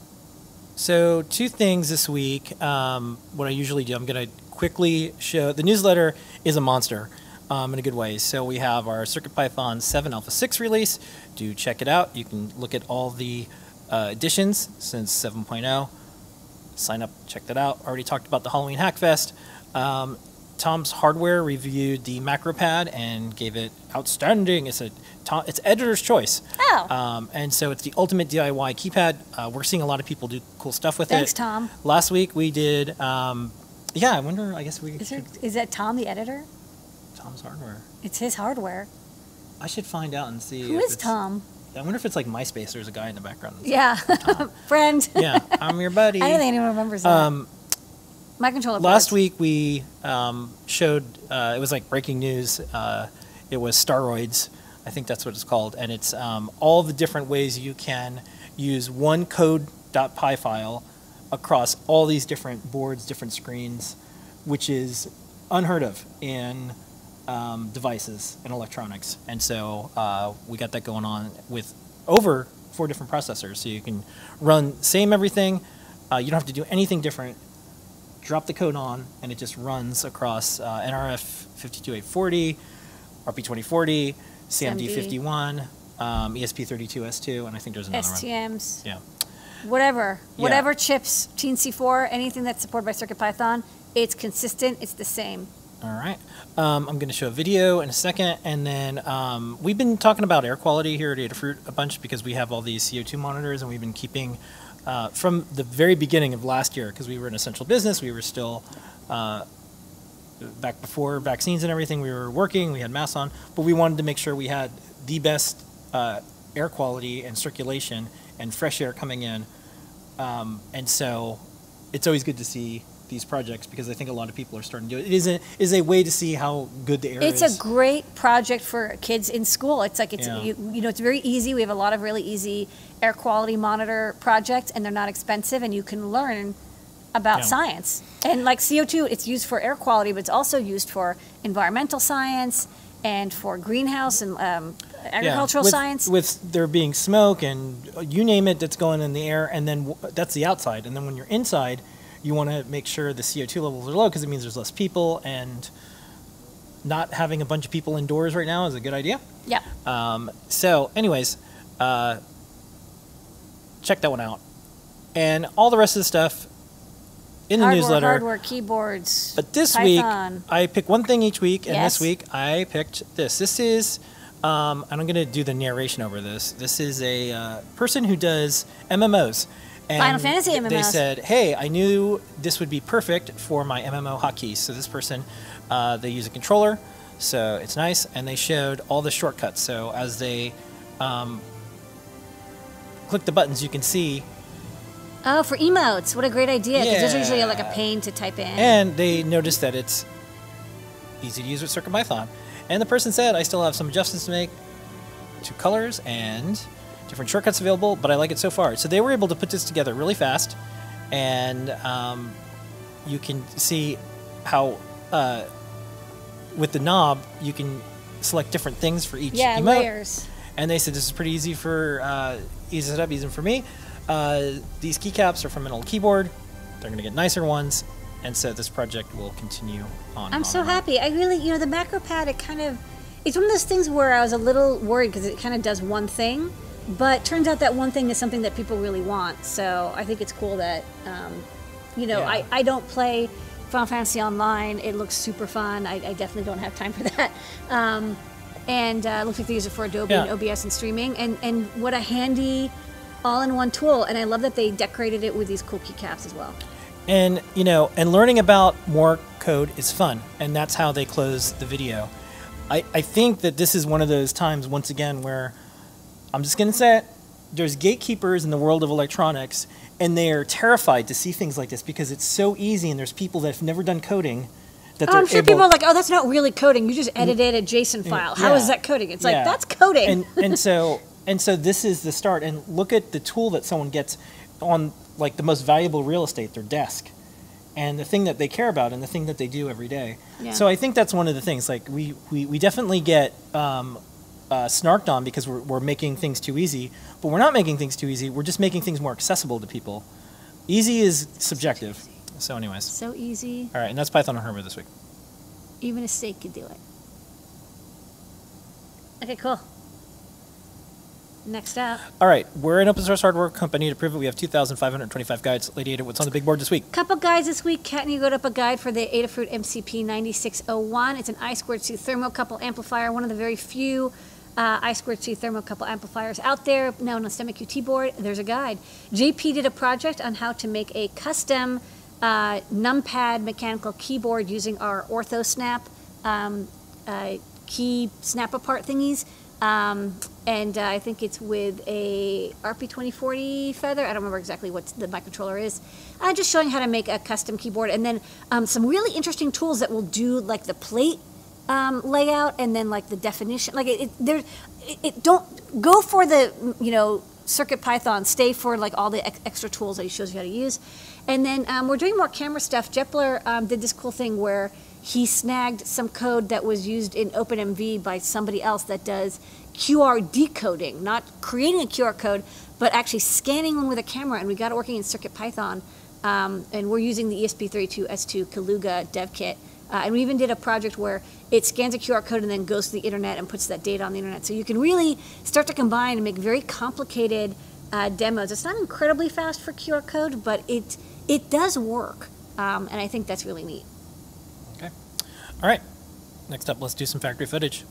so two things this week. Um, what I usually do, I'm going to quickly show, the newsletter is a monster um, in a good way. So we have our CircuitPython seven alpha six release. Do check it out. You can look at all the uh, additions since seven point oh. Sign up, check that out. Already talked about the Halloween Hackfest. Um, Tom's Hardware reviewed the MacroPad and gave it outstanding. It's a it's editor's choice. Oh. Um, and so it's the ultimate D I Y keypad. Uh, we're seeing a lot of people do cool stuff with Thanks, it. Thanks, Tom. Last week we did, um, yeah, I wonder, I guess we is should. There, is that Tom the editor? Tom's Hardware. It's his hardware. I should find out and see. Who if is it's, Tom? I wonder if it's like MySpace. There's a guy in the background. Yeah. Like, friend. Yeah, I'm your buddy. I don't think anyone remembers that. Um, My controller. Last parts. week we um, showed, uh, it was like breaking news. Uh, it was Staroids. I think that's what it's called. And it's um, all the different ways you can use one code.py file across all these different boards, different screens, which is unheard of in um, devices and electronics. And so uh, we got that going on with over four different processors. So you can run same everything. Uh, you don't have to do anything different. Drop the code on, and it just runs across uh, N R F five two eight four zero, R P twenty forty, C M D fifty-one, um, E S P thirty-two S two, and I think there's another S T Ms. One. Yeah. Whatever. Yeah. Whatever chips, Teen C four, anything that's supported by CircuitPython, it's consistent, it's the same. All right. Um, I'm going to show a video in a second, and then um, we've been talking about air quality here at Adafruit a bunch because we have all these C O two monitors, and we've been keeping Uh, from the very beginning of last year, because we were an essential business, we were still, uh, back before vaccines and everything, we were working, we had masks on, but we wanted to make sure we had the best uh, air quality and circulation and fresh air coming in. Um, and so it's always good to see these projects because I think a lot of people are starting to do it. It is a, is a way to see how good the air it's is. It's a great project for kids in school. It's like, it's yeah. you, you know, it's very easy. We have a lot of really easy air quality monitor projects and they're not expensive and you can learn about yeah. science. And like C O two, it's used for air quality, but it's also used for environmental science and for greenhouse and um, agricultural yeah. with, science. With there being smoke and you name it that's going in the air, and then w that's the outside. And then when you're inside, you want to make sure the C O two levels are low because it means there's less people, and not having a bunch of people indoors right now is a good idea. Yeah. Um, so anyways, uh, check that one out. And all the rest of the stuff in the hardware, newsletter. Hardware, keyboards, But this Python. week, I pick one thing each week, and yes. this week I picked this. This is, um, and I'm going to do the narration over this. This is a uh, person who does M M Os. And Final Fantasy M M Os. They said, hey, I knew this would be perfect for my M M O hotkeys. So this person, uh, they use a controller, so it's nice. And they showed all the shortcuts. So as they um, click the buttons, you can see. Oh, for emotes. What a great idea. Because yeah. there's usually like a pain to type in. And they noticed that it's easy to use with CircuitPython. And the person said, I still have some adjustments to make to colors and different shortcuts available, but I like it so far. So they were able to put this together really fast, and um, you can see how uh, with the knob, you can select different things for each yeah, emote. Layers. And they said this is pretty easy for uh, easy to set up, easy for me. Uh, these keycaps are from an old keyboard. They're going to get nicer ones. And so this project will continue on. I'm on so happy. I really, you know, the macro pad, it kind of, it's one of those things where I was a little worried because it kind of does one thing, but turns out that one thing is something that people really want. So I think it's cool that, um, you know, yeah. I, I don't play Final Fantasy Online. It looks super fun. I, I definitely don't have time for that. Um, and uh, it looks like they use it for Adobe yeah. and O B S and streaming. And, and what a handy all-in-one tool. And I love that they decorated it with these cool keycaps as well. And, you know, and learning about more code is fun. And that's how they close the video. I, I think that this is one of those times, once again, where I'm just going to say it. There's gatekeepers in the world of electronics, and they are terrified to see things like this because it's so easy. And there's people that have never done coding. That oh, I'm sure people are like, oh, that's not really coding. You just edited a JSON file. Yeah. How is that coding? It's yeah. like, that's coding. And, and, so, and so this is the start. And look at the tool that someone gets on like the most valuable real estate, their desk, and the thing that they care about and the thing that they do every day. Yeah. So I think that's one of the things, like we, we, we definitely get um, uh, snarked on because we're, we're making things too easy, but we're not making things too easy. We're just making things more accessible to people. Easy is subjective. So anyways. So easy. All right, and that's Python and Herma this week. Even a steak could do it. Okay, cool. Next up. All right, we're an open source hardware company. To prove it, we have two thousand five hundred twenty-five guides. Lady Ada, what's on the big board this week? Couple guides this week. Kat and you wrote up a guide for the Adafruit M C P ninety-six oh one. It's an I squared C thermocouple amplifier, one of the very few uh, I squared C thermocouple amplifiers out there, now on a STEM Q T board. There's a guide. J P did a project on how to make a custom uh, numpad mechanical keyboard using our OrthoSnap um, uh, key snap-apart thingies. Um, and uh, I think it's with a R P twenty forty feather. I don't remember exactly what the microcontroller is. Uh, just showing how to make a custom keyboard, and then um, some really interesting tools that will do like the plate um, layout, and then like the definition. Like it, it there, it, it don't go for the you know CircuitPython. Stay for like all the ex extra tools that he shows you how to use. And then um, we're doing more camera stuff. Jepler um, did this cool thing where he snagged some code that was used in OpenMV by somebody else that does Q R decoding, not creating a Q R code, but actually scanning one with a camera. And we got it working in CircuitPython. Um, and we're using the E S P thirty-two S two Kaluga dev kit. Uh, and we even did a project where it scans a Q R code and then goes to the internet and puts that data on the internet. So you can really start to combine and make very complicated uh, demos. It's not incredibly fast for Q R code, but it, it does work. Um, and I think that's really neat. All right, next up, let's do some factory footage.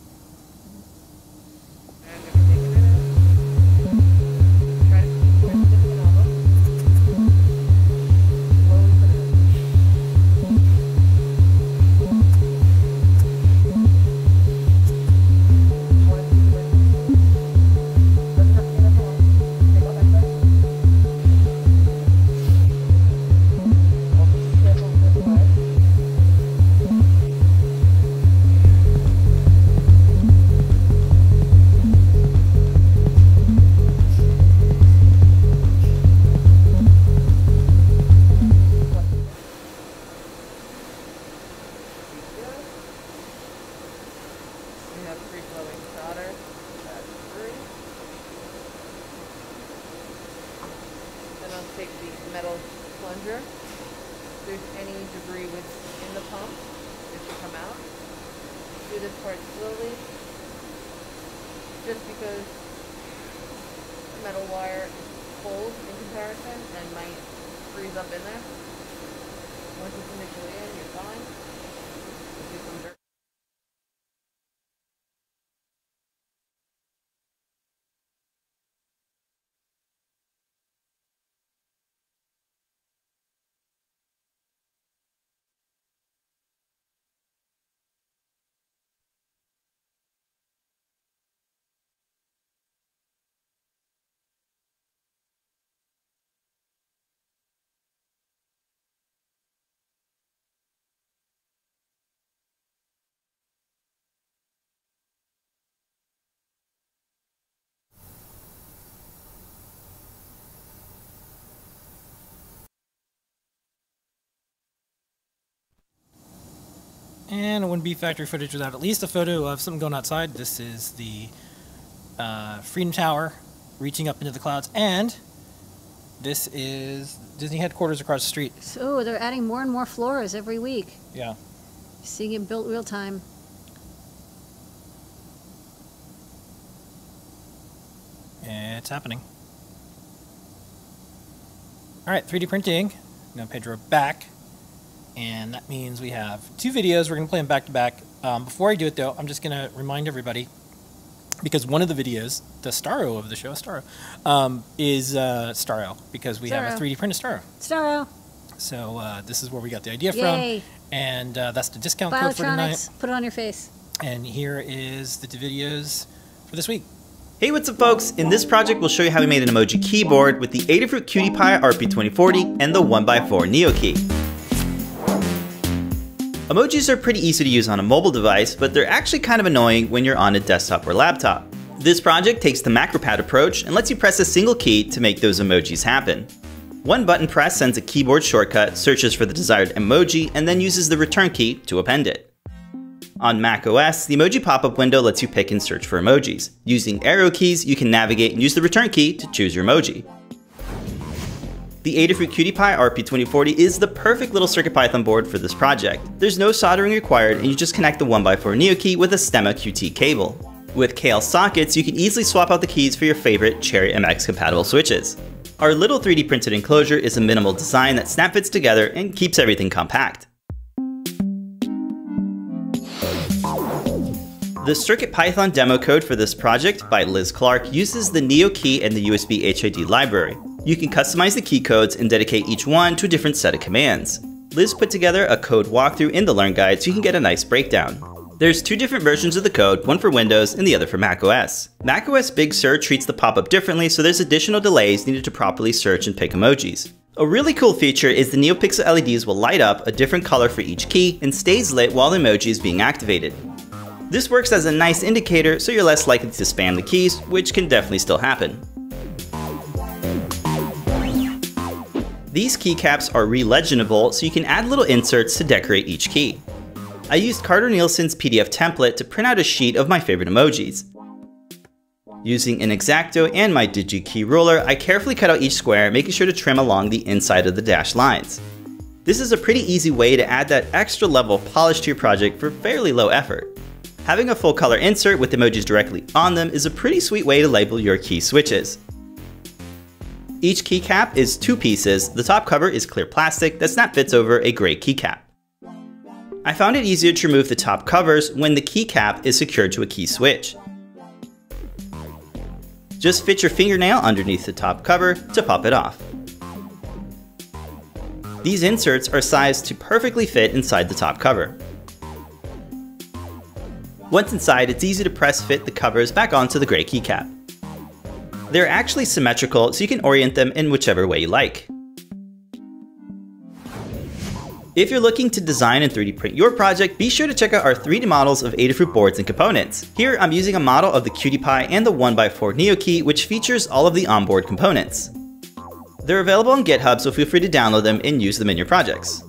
And it wouldn't be factory footage without at least a photo of something going outside. This is the uh, Freedom Tower reaching up into the clouds. And this is Disney headquarters across the street. So they're adding more and more floors every week. Yeah. Seeing it built real time. It's happening. All right, three D printing. Now Pedro back. And that means we have two videos. We're going to play them back to back. Um, before I do it, though, I'm just going to remind everybody, because one of the videos, the Starro of the show, Starro, um, is uh, Starro, because we Starro. have a three D printed Starro. Starro. So uh, this is where we got the idea Yay. from. And uh, that's the discount code for tonight. Put it on your face. And here is the videos for this week. Hey, what's up, folks? In this project, we'll show you how we made an emoji keyboard with the Adafruit Cutie Pie R P twenty forty and the one by four Neo Key. Emojis are pretty easy to use on a mobile device, but they're actually kind of annoying when you're on a desktop or laptop. This project takes the MacroPad approach and lets you press a single key to make those emojis happen. One button press sends a keyboard shortcut, searches for the desired emoji, and then uses the return key to append it. On macOS, the emoji pop-up window lets you pick and search for emojis. Using arrow keys, you can navigate and use the return key to choose your emoji. The Adafruit Cutie Pie R P twenty forty is the perfect little CircuitPython board for this project. There's no soldering required, and you just connect the one by four Neo key with a Stemma Q T cable. With K L sockets, you can easily swap out the keys for your favorite Cherry M X compatible switches. Our little three D printed enclosure is a minimal design that snap fits together and keeps everything compact. The CircuitPython demo code for this project by Liz Clark uses the Neo key and the U S B H I D library. You can customize the key codes and dedicate each one to a different set of commands. Liz put together a code walkthrough in the Learn Guide so you can get a nice breakdown. There's two different versions of the code, one for Windows and the other for macOS. macOS Big Sur treats the pop-up differently, so there's additional delays needed to properly search and pick emojis. A really cool feature is the NeoPixel L E Ds will light up a different color for each key and stays lit while the emoji is being activated. This works as a nice indicator, so you're less likely to spam the keys, which can definitely still happen. These keycaps are re-legendable, so you can add little inserts to decorate each key. I used Carter Nielsen's P D F template to print out a sheet of my favorite emojis. Using an X-Acto and my DigiKey ruler, I carefully cut out each square, making sure to trim along the inside of the dashed lines. This is a pretty easy way to add that extra level of polish to your project for fairly low effort. Having a full color insert with emojis directly on them is a pretty sweet way to label your key switches. Each keycap is two pieces. The top cover is clear plastic that snap fits over a gray keycap. I found it easier to remove the top covers when the keycap is secured to a key switch. Just fit your fingernail underneath the top cover to pop it off. These inserts are sized to perfectly fit inside the top cover. Once inside, it's easy to press fit the covers back onto the gray keycap. They're actually symmetrical, so you can orient them in whichever way you like. If you're looking to design and three D print your project, be sure to check out our three D models of Adafruit boards and components. Here, I'm using a model of the Cutie Pie and the one by four Neo Key, which features all of the onboard components. They're available on GitHub, so feel free to download them and use them in your projects.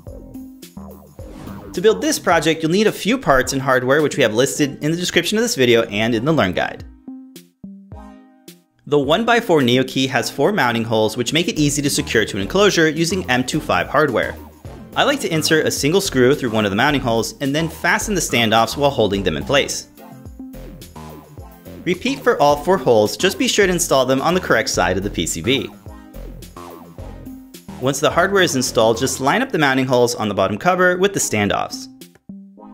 To build this project, you'll need a few parts and hardware, which we have listed in the description of this video and in the Learn Guide. The one by four Neo Key has four mounting holes, which make it easy to secure to an enclosure using M twenty-five hardware. I like to insert a single screw through one of the mounting holes and then fasten the standoffs while holding them in place. Repeat for all four holes, just be sure to install them on the correct side of the P C B. Once the hardware is installed, just line up the mounting holes on the bottom cover with the standoffs.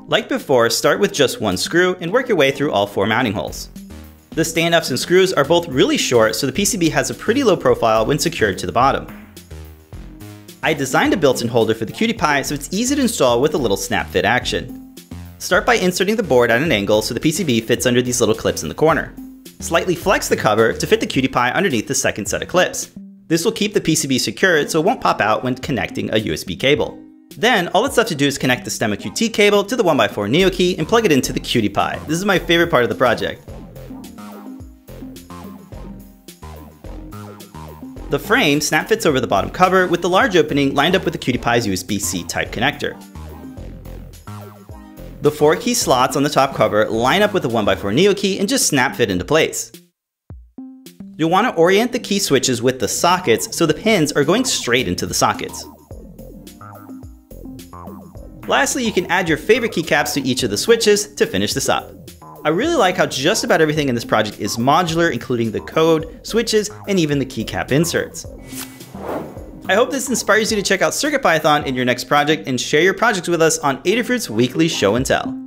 Like before, start with just one screw and work your way through all four mounting holes. The standoffs and screws are both really short, so the P C B has a pretty low profile when secured to the bottom. I designed a built-in holder for the Cutie Pie, so it's easy to install with a little snap fit action. Start by inserting the board at an angle so the P C B fits under these little clips in the corner. Slightly flex the cover to fit the Cutie Pie underneath the second set of clips. This will keep the P C B secured so it won't pop out when connecting a U S B cable. Then, all that's left to do is connect the Stemma Q T cable to the one by four Neo Key and plug it into the Cutie Pie. This is my favorite part of the project. The frame snap fits over the bottom cover with the large opening lined up with the Cutie Pie's U S B C type connector. The four key slots on the top cover line up with the one by four Neo key and just snap fit into place. You'll want to orient the key switches with the sockets so the pins are going straight into the sockets. Lastly, you can add your favorite keycaps to each of the switches to finish this up. I really like how just about everything in this project is modular, including the code, switches, and even the keycap inserts. I hope this inspires you to check out CircuitPython in your next project and share your projects with us on Adafruit's weekly show and tell.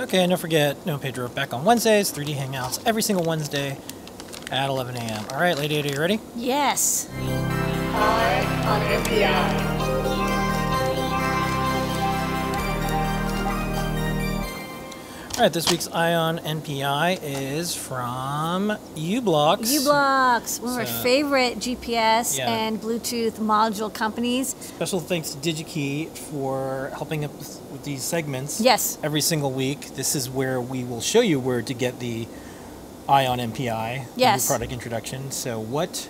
Okay, and don't forget, Nina Pedro back on Wednesdays, three D Hangouts every single Wednesday at eleven A M All right, Lady Ada, you ready? Yes. I on N P I. All right, this week's Ion N P I is from uBlocks. uBlocks, one so, of our favorite G P S yeah. and Bluetooth module companies. Special thanks to DigiKey for helping us with these segments. Yes. Every single week. This is where we will show you where to get the Ion N P I, yes. the new product introduction. So what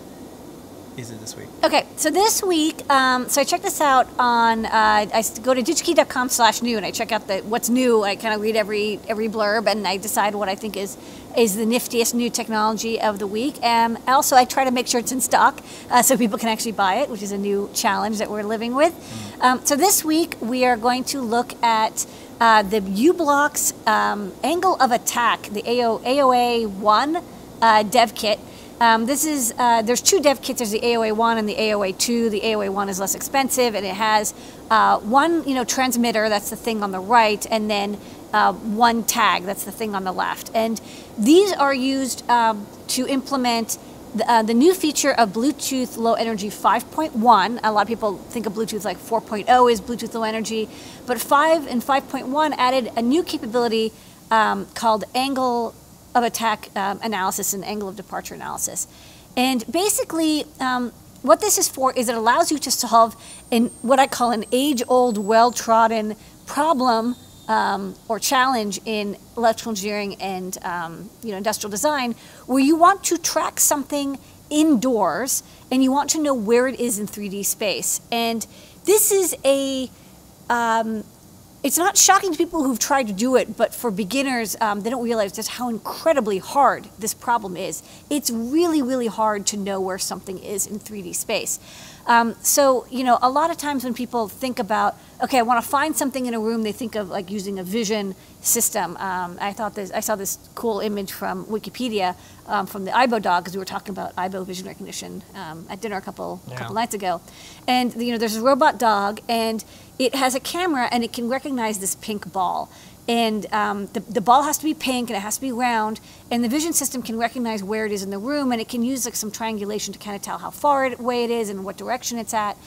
is it this week? Okay, so this week, um, so I checked this out on, uh, I go to digikey.com slash new and I check out the what's new. I kind of read every every blurb and I decide what I think is is the niftiest new technology of the week. And also I try to make sure it's in stock uh, so people can actually buy it, which is a new challenge that we're living with. Mm-hmm. um, so this week we are going to look at uh, the uBlocks um, angle of attack, the A O A one uh, dev kit. Um, this is, uh, there's two dev kits, there's the A O A one and the A O A two. The A O A one is less expensive and it has uh, one, you know, transmitter, that's the thing on the right, and then uh, one tag, that's the thing on the left. And these are used um, to implement the, uh, the new feature of Bluetooth Low Energy five point one. A lot of people think of Bluetooth like four point oh is Bluetooth Low Energy, but five and five point one added a new capability um, called angle of attack um, analysis and angle of departure analysis. And basically um, what this is for is it allows you to solve in what I call an age-old, well-trodden problem um, or challenge in electrical engineering and um, you know, industrial design, where you want to track something indoors and you want to know where it is in three D space. And this is a um, it's not shocking to people who've tried to do it, but for beginners, um, they don't realize just how incredibly hard this problem is. It's really, really hard to know where something is in three D space. Um, so, you know, a lot of times when people think about, okay, I want to find something in a room, they think of like using a vision system. Um, I thought this, I saw this cool image from Wikipedia um, from the I B O dog, because we were talking about I B O vision recognition um, at dinner a couple, yeah. couple nights ago. And, you know, there's a robot dog and it has a camera and it can recognize this pink ball. And um, the, the ball has to be pink and it has to be round, and the vision system can recognize where it is in the room, and it can use like some triangulation to kind of tell how far it, away it is and what direction it's at.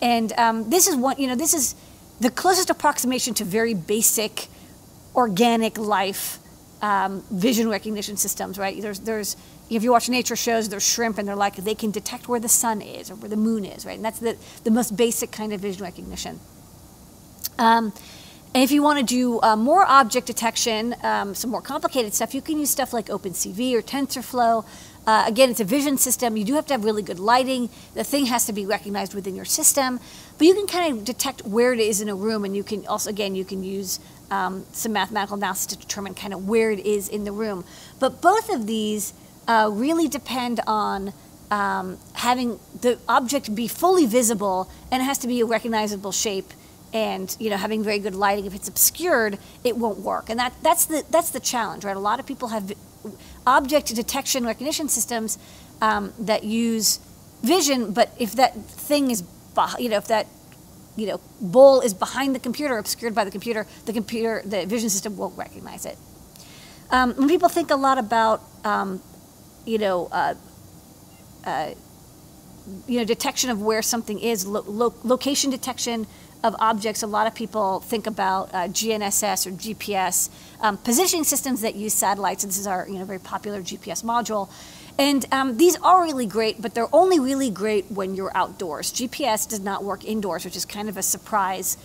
And um, this is one, you know, this is the closest approximation to very basic organic life um, vision recognition systems, right? There's, there's, if you watch nature shows, there's shrimp and they're like, they can detect where the sun is or where the moon is, right? And that's the, the most basic kind of vision recognition. Um, And if you want to do uh, more object detection, um, some more complicated stuff, you can use stuff like OpenCV or TensorFlow. Uh, again, it's a vision system. You do have to have really good lighting. The thing has to be recognized within your system. But you can kind of detect where it is in a room, and you can also, again, you can use um, some mathematical analysis to determine kind of where it is in the room. But both of these uh, really depend on um, having the object be fully visible, and it has to be a recognizable shape and you know, having very good lighting, if it's obscured, it won't work. And that, that's the that's the challenge, right? A lot of people have object detection recognition systems um, that use vision, but if that thing is, you know, if that you know bowl is behind the computer, obscured by the computer, the computer, the vision system won't recognize it. Um, when people think a lot about, um, you know, uh, uh, you know, detection of where something is, lo lo location detection of objects, a lot of people think about uh, G N S S or G P S, um, positioning systems that use satellites. And this is our you know, very popular G P S module. And um, these are really great, but they're only really great when you're outdoors. G P S does not work indoors, which is kind of a surprise.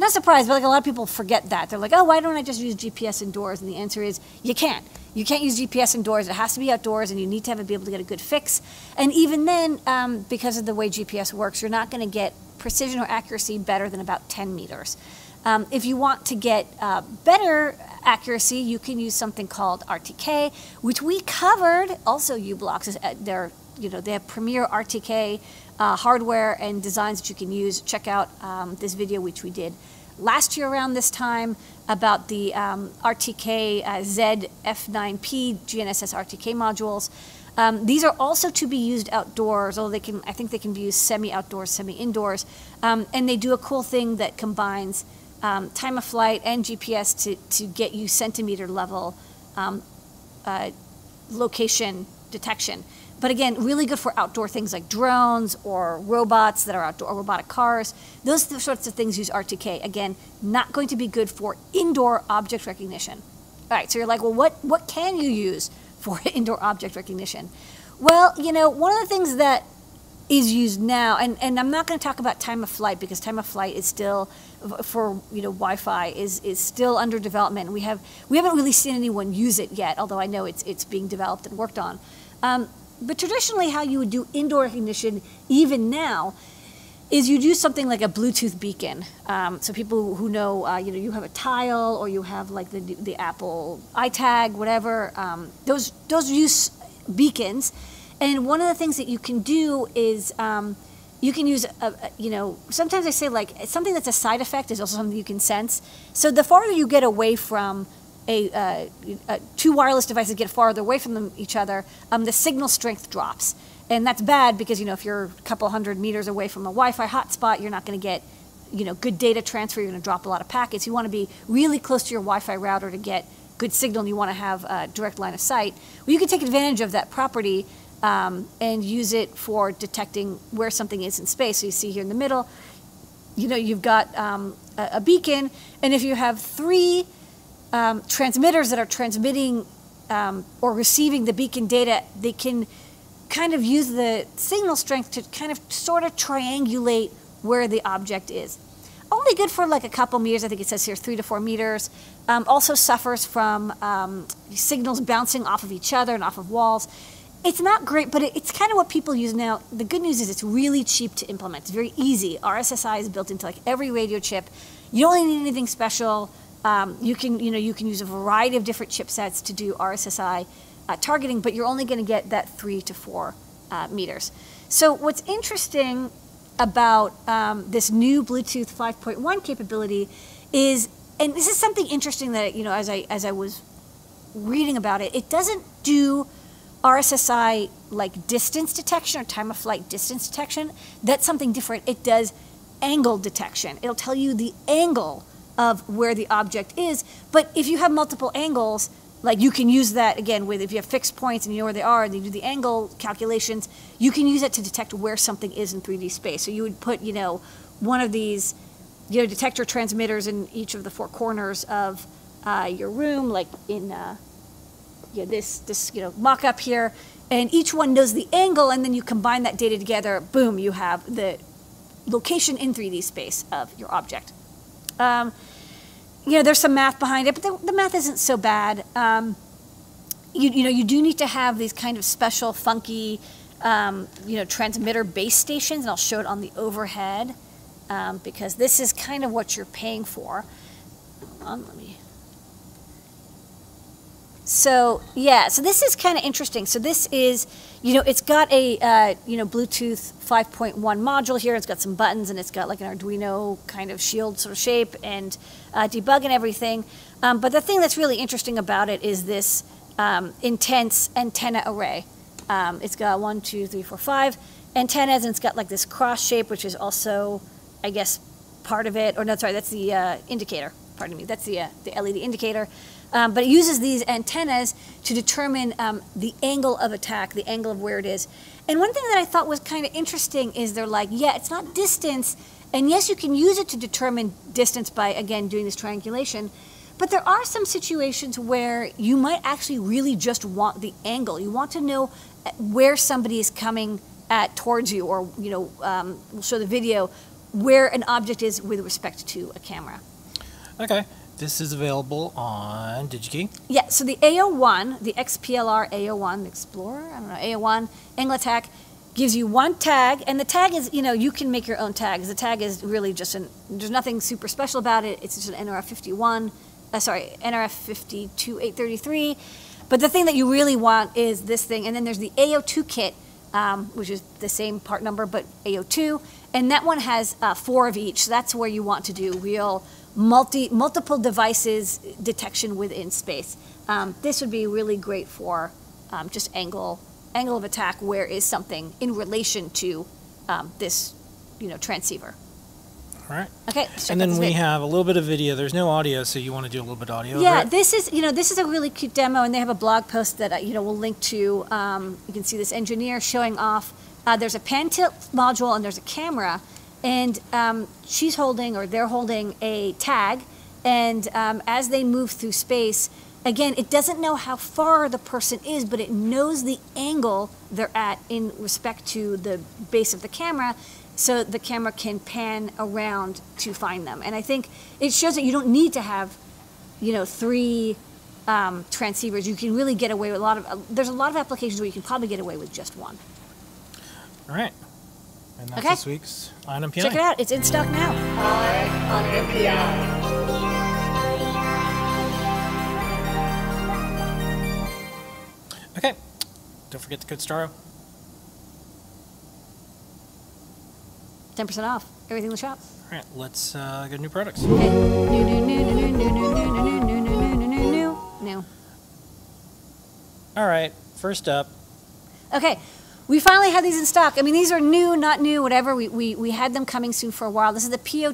Not surprise, but like a lot of people forget that. They're like, oh, why don't I just use G P S indoors? And the answer is you can't. You can't use G P S indoors. It has to be outdoors, and you need to have it be able to get a good fix. And even then, um, because of the way G P S works, you're not going to get precision or accuracy better than about ten meters. Um, if you want to get uh, better accuracy, you can use something called R T K, which we covered. Also, uBlocks, they're, you know, they have premier R T K uh, hardware and designs that you can use. Check out um, this video, which we did last year around this time, about the um, R T K uh, Z F nine P G N S S R T K modules. Um, these are also to be used outdoors, although they can, I think they can be used semi-outdoors, semi-indoors. Um, and they do a cool thing that combines um, time of flight and G P S to, to get you centimeter level um, uh, location detection. But again, really good for outdoor things like drones or robots that are outdoor, or robotic cars. Those sorts of things use R T K. Again, not going to be good for indoor object recognition. All right, so you're like, well, what, what can you use for indoor object recognition? Well, you know, one of the things that is used now, and, and I'm not going to talk about time of flight, because time of flight is still, for, you know, Wi-Fi is, is still under development. We, have, we haven't really seen anyone use it yet, although I know it's, it's being developed and worked on. Um, but traditionally, how you would do indoor recognition, even now, is you do something like a Bluetooth beacon. Um, so people who know, uh, you know, you have a Tile, or you have like the the Apple iTag, whatever. Um, those those use beacons, and one of the things that you can do is um, you can use, a, a, you know, sometimes I say like something that's a side effect is also something you can sense. So the farther you get away from a, uh, a two wireless devices get farther away from them, each other, um, the signal strength drops. And that's bad because, you know, if you're a couple hundred meters away from a Wi-Fi hotspot, you're not going to get, you know, good data transfer. You're going to drop a lot of packets. You want to be really close to your Wi-Fi router to get good signal, and you want to have a direct line of sight. Well, you can take advantage of that property um, and use it for detecting where something is in space. So you see here in the middle, you know, you've got um, a, a beacon. And if you have three um, transmitters that are transmitting um, or receiving the beacon data, they can kind of use the signal strength to kind of sort of triangulate where the object is. Only good for like a couple meters, I think it says here three to four meters. Um, also suffers from um, signals bouncing off of each other and off of walls. It's not great, but it, it's kind of what people use now. The good news is it's really cheap to implement. It's very easy. R S S I is built into like every radio chip. You don't really need anything special. Um, you can, you know, you can use a variety of different chipsets to do R S S I. Uh, targeting, but you're only going to get that three to four uh, meters. So what's interesting about um, this new Bluetooth five point one capability is, and this is something interesting that, you know, as I as I was reading about it, it doesn't do R S S I like distance detection or time of flight distance detection. That's something different. It does angle detection. It'll tell you the angle of where the object is, but if you have multiple angles, like you can use that, again, with if you have fixed points and you know where they are and you do the angle calculations, you can use it to detect where something is in three D space. So you would put, you know, one of these, you know, detector transmitters in each of the four corners of uh, your room, like in uh, you know, this, this, you know, mock-up here, and each one knows the angle, and then you combine that data together, boom, you have the location in three D space of your object. Um, You know, there's some math behind it, but the, the math isn't so bad. Um, you, you know, you do need to have these kind of special, funky, um, you know, transmitter base stations, and I'll show it on the overhead um, because this is kind of what you're paying for. Hold on, let me. So yeah, so this is kind of interesting. So this is, you know, it's got a, uh, you know, Bluetooth five point one module here. It's got some buttons and it's got like an Arduino kind of shield sort of shape and uh, debug and everything. Um, but the thing that's really interesting about it is this um, intense antenna array. Um, it's got one, two, three, four, five antennas, and it's got like this cross shape, which is also, I guess, part of it. Or no, sorry, that's the uh, indicator. Pardon me, that's the, uh, the L E D indicator. Um, but it uses these antennas to determine um, the angle of attack, the angle of where it is. And one thing that I thought was kind of interesting is they're like, yeah, it's not distance. And yes, you can use it to determine distance by, again, doing this triangulation. But there are some situations where you might actually really just want the angle. You want to know where somebody is coming at towards you, or, you know, um, we'll show the video where an object is with respect to a camera. Okay. This is available on DigiKey. Yeah, so the A zero one, the X P L R A zero one, the Explorer, I don't know, A zero one, angle attack, gives you one tag, and the tag is, you know, you can make your own tags. The tag is really just an, there's nothing super special about it. It's just an N R F fifty-one, uh, sorry, N R F five two eight three three. But the thing that you really want is this thing, and then there's the A zero two kit, um, which is the same part number, but A zero two, and that one has uh, four of each. So that's where you want to do real, Multi, multiple devices detection within space. Um, this would be really great for um, just angle, angle of attack. Where is something in relation to um, this, you know, transceiver? All right. Okay. And then we have a little bit of video. There's no audio, so you want to do a little bit of audio. Yeah. This is, you know, this is a really cute demo, and they have a blog post that uh, you know we'll link to. Um, you can see this engineer showing off. Uh, there's a pan tilt module, and there's a camera. And um, she's holding, or they're holding, a tag, and um, as they move through space, again, it doesn't know how far the person is, but it knows the angle they're at in respect to the base of the camera, so the camera can pan around to find them. And I think it shows that you don't need to have, you know, three um, transceivers. You can really get away with a lot of, uh, there's a lot of applications where you can probably get away with just one. All right. And that's okay. This week's On M P I. Check it out. It's in stock now. On M P I. Okay. Don't forget the code Starro. ten percent off. Everything in the shop. All right. Let's uh, get new products. New, new, new, new, new, new, new, new, new, new, new, new. All right. First up. Okay. We finally had these in stock. I mean, these are new, not new, whatever. We, we, we had them coming soon for a while. This is the P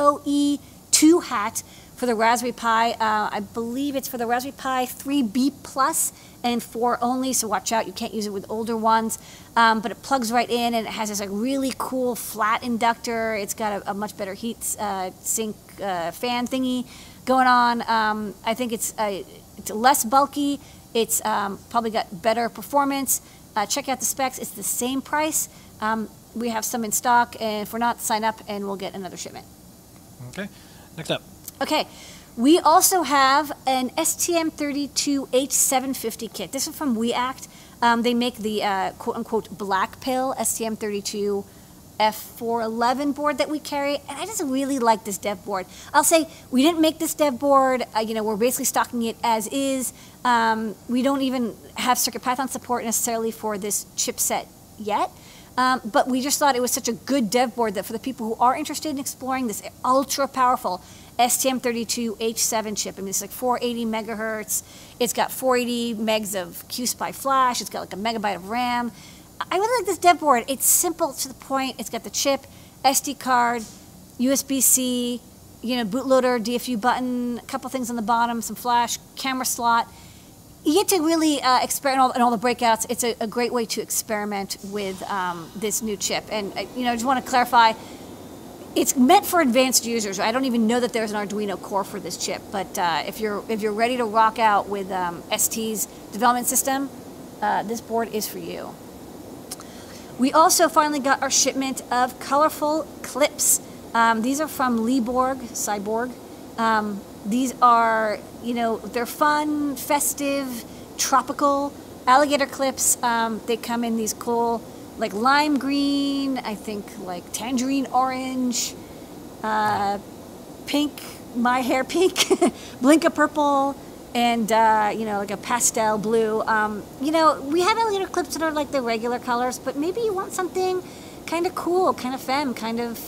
O E two hat for the Raspberry Pi. Uh, I believe it's for the Raspberry Pi three B plus and four only, so watch out. You can't use it with older ones. Um, but it plugs right in, and it has this like really cool flat inductor. It's got a, a much better heat uh, sink uh, fan thingy going on. Um, I think it's, uh, it's less bulky. It's um, probably got better performance. Uh, check out the specs. It's the same price. Um, we have some in stock, and if we're not, sign up, and we'll get another shipment. Okay. Next up. Okay. We also have an S T M thirty-two H seven fifty kit. This is from WeAct. Um, they make the uh, quote-unquote black pill S T M thirty-two F four eleven board that we carry, and I just really like this dev board. I'll say we didn't make this dev board. Uh, you know, we're basically stocking it as is. Um, we don't even have CircuitPython support necessarily for this chipset yet, um, but we just thought it was such a good dev board that for the people who are interested in exploring this ultra powerful S T M thirty-two H seven chip, I mean, it's like four eighty megahertz. It's got four eighty megs of Q S P I flash. It's got like a megabyte of RAM. I really like this dev board. It's simple to the point. It's got the chip, S D card, U S B C, you know, bootloader, D F U button, a couple things on the bottom, some flash, camera slot. You get to really uh, experiment in all the breakouts. It's a, a great way to experiment with um, this new chip. And, you know, I just want to clarify, it's meant for advanced users. I don't even know that there's an Arduino core for this chip. But uh, if you're if you're ready to rock out with um, S T's development system, uh, this board is for you. We also finally got our shipment of colorful clips. Um, these are from Leeborg, Cyborg. Um, these are, you know, they're fun, festive, tropical alligator clips. Um, they come in these cool, like lime green, I think like tangerine orange, uh, pink, my hair pink, Blinka purple, and uh, you know, like a pastel blue. Um, you know, we have alligator clips that are like the regular colors, but maybe you want something kind of cool, kind of femme, kind of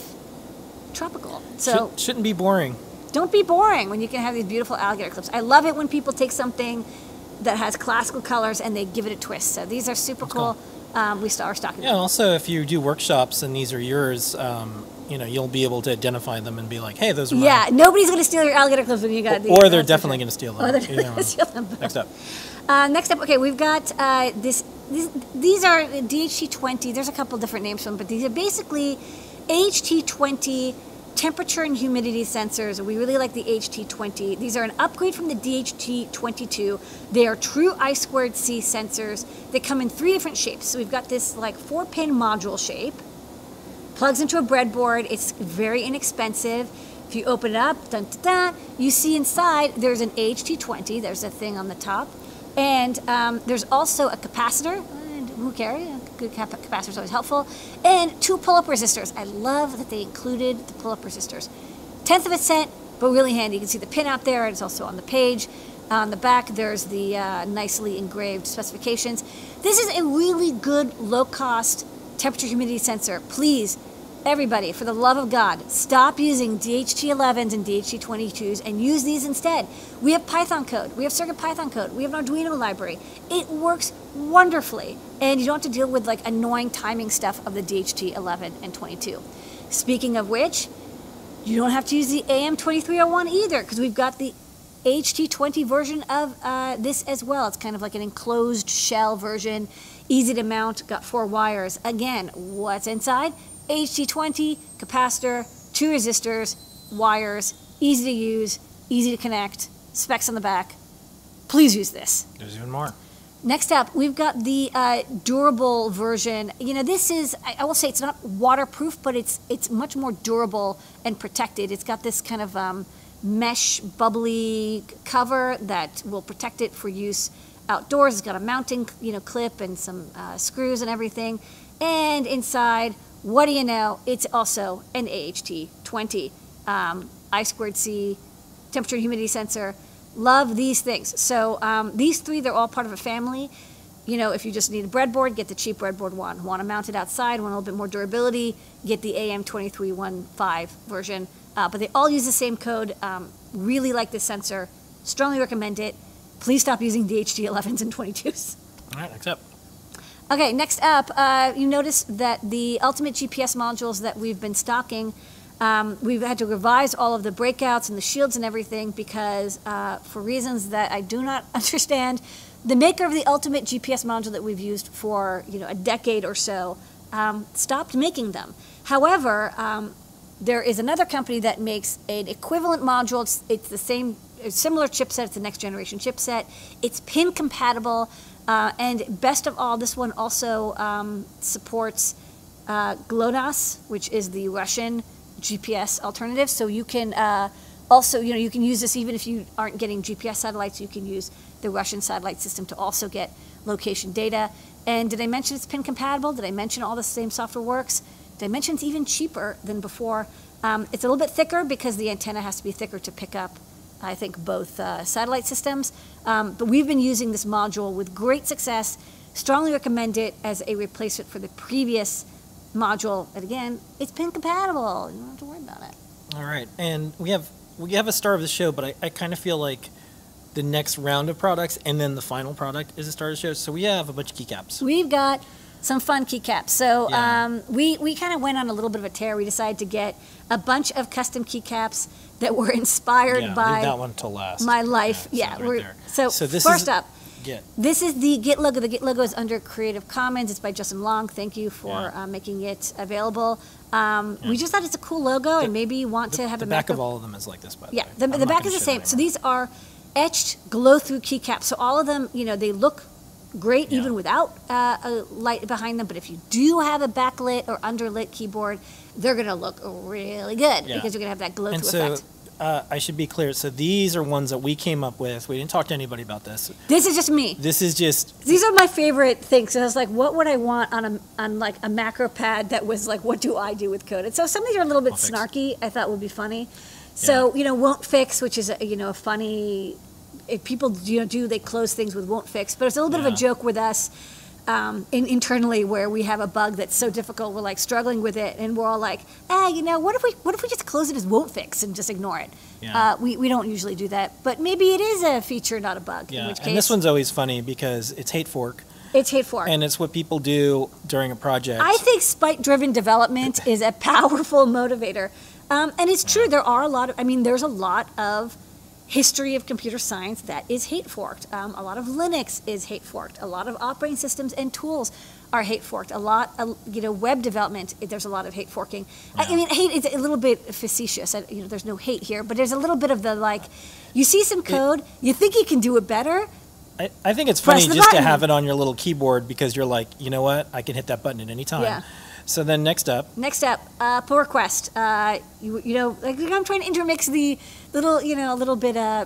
tropical. So Should, shouldn't be boring. Don't be boring when you can have these beautiful alligator clips. I love it when people take something that has classical colors and they give it a twist. So these are super cool. cool. Um, we are stocking. Yeah, and also if you do workshops and these are yours, um, you know, you'll be able to identify them and be like, hey, those are mine. Yeah, nobody's going to steal your alligator clips when you got these. Or they're definitely going to steal them. Or they're definitely going to steal them. Next up. Uh, next up, okay, we've got uh, this. These, these are D H T twenty. There's a couple different names for them, but these are basically H T twenty temperature and humidity sensors. We really like the H T twenty. These are an upgrade from the D H T twenty-two. They are true I squared C sensors. They come in three different shapes. So we've got this like four-pin module shape. Plugs into a breadboard. It's very inexpensive. If you open it up, dun, dun, dun, you see inside there's an H T twenty. There's a thing on the top. And um, there's also a capacitor. Who cares? Good cap capacitor is always helpful. And two pull-up resistors. I love that they included the pull-up resistors. Tenth of a cent, but really handy. You can see the pin out there. It's also on the page. On the back, there's the uh, nicely engraved specifications. This is a really good, low-cost temperature humidity sensor. Please, everybody, for the love of God, stop using D H T elevens and D H T twenty-twos and use these instead. We have Python code. We have CircuitPython code. We have an Arduino library. It works wonderfully, and you don't have to deal with like annoying timing stuff of the D H T eleven and twenty-two. Speaking of which, you don't have to use the A M twenty-three oh one either, because we've got the H T twenty version of uh, this as well. It's kind of like an enclosed shell version, easy to mount, got four wires. Again, what's inside? H T twenty, capacitor, two resistors, wires, easy to use, easy to connect, specs on the back. Please use this. There's even more. Next up, we've got the uh, durable version. You know, this is, I, I will say it's not waterproof, but it's it's much more durable and protected. It's got this kind of um, mesh bubbly cover that will protect it for use outdoors. It's got a mounting, you know, clip and some uh, screws and everything. And inside, what do you know? It's also an A H T twenty, um, I squared C, temperature and humidity sensor. Love these things. So um, these three, they're all part of a family. You know, if you just need a breadboard, get the cheap breadboard one. Want to mount it outside, want a little bit more durability, get the A M twenty-three fifteen version. Uh, but they all use the same code. Um, really like this sensor. Strongly recommend it. Please stop using D H T elevens and twenty-twos. All right, next up. Okay, next up, uh, you notice that the Ultimate G P S modules that we've been stocking, um, we've had to revise all of the breakouts and the shields and everything because uh, for reasons that I do not understand, the maker of the Ultimate G P S module that we've used for, you know, a decade or so um, stopped making them. However, um, there is another company that makes an equivalent module. It's, it's the same, similar chipset. It's the next generation chipset. It's pin compatible. Uh, and best of all, this one also um, supports uh, GLONASS, which is the Russian G P S alternative. So you can uh, also, you know, you can use this even if you aren't getting G P S satellites. You can use the Russian satellite system to also get location data. And did I mention it's pin compatible? Did I mention all the same software works? Did I mention it's even cheaper than before? Um, it's a little bit thicker because the antenna has to be thicker to pick up, I think, both uh, satellite systems. Um, but we've been using this module with great success. Strongly recommend it as a replacement for the previous module. And again, it's pin compatible. You don't have to worry about it. All right. And we have we have a star of the show, but I, I kind of feel like the next round of products and then the final product is a star of the show. So we have a bunch of keycaps. We've got some fun keycaps. So yeah. um, we, we kind of went on a little bit of a tear. We decided to get a bunch of custom keycaps that were inspired yeah, by that one to last. my life. Yeah. yeah right we're, so so this first is, up, Git. This is the Git logo. The Git logo is under Creative Commons. It's by Justin Long. Thank you for yeah. uh, making it available. Um, yeah. We just thought it's a cool logo, the, and maybe you want the, to have the a back macro. of all of them is like this. By the yeah, way. the, the back is the same. Anymore. So these are etched glow through keycaps. So all of them, you know, they look great yeah. even without uh, a light behind them, but if you do have a backlit or underlit keyboard, they're going to look really good yeah. because you're going to have that glow-through so, effect. Uh, I should be clear. So these are ones that we came up with. We didn't talk to anybody about this. This is just me. This is just. These are my favorite things. And I was like, what would I want on a on like a macro pad that was like, what do I do with code? And so some of these are a little bit I'll snarky. Fix. I thought would be funny. So yeah. you know, won't fix, which is a, you know a funny if people you know, do, they close things with won't fix. But it's a little yeah. bit of a joke with us um, in, internally where we have a bug that's so difficult, we're like struggling with it, and we're all like, ah, you know, what if we what if we just close it as won't fix and just ignore it? Yeah. Uh, we, we don't usually do that. But maybe it is a feature, not a bug. Yeah. In which case, and this one's always funny because it's hate fork. It's hate fork. And it's what people do during a project. I think spike-driven development is a powerful motivator. Um, and it's true, there are a lot of, I mean, there's a lot of history of computer science that is hate forked. Um, a lot of Linux is hate forked. A lot of operating systems and tools are hate forked. A lot of, you know, web development, there's a lot of hate forking. Yeah. I, I mean, hate is a little bit facetious. I, you know, there's no hate here, but there's a little bit of the, like, you see some code, it, you think you can do it better, I, I think it's funny just button. to have it on your little keyboard because you're like, you know what? I can hit that button at any time. Yeah. So then next up. Next up, uh, pull request. Uh, you, you know, like I'm trying to intermix the little, you know, a little bit, uh,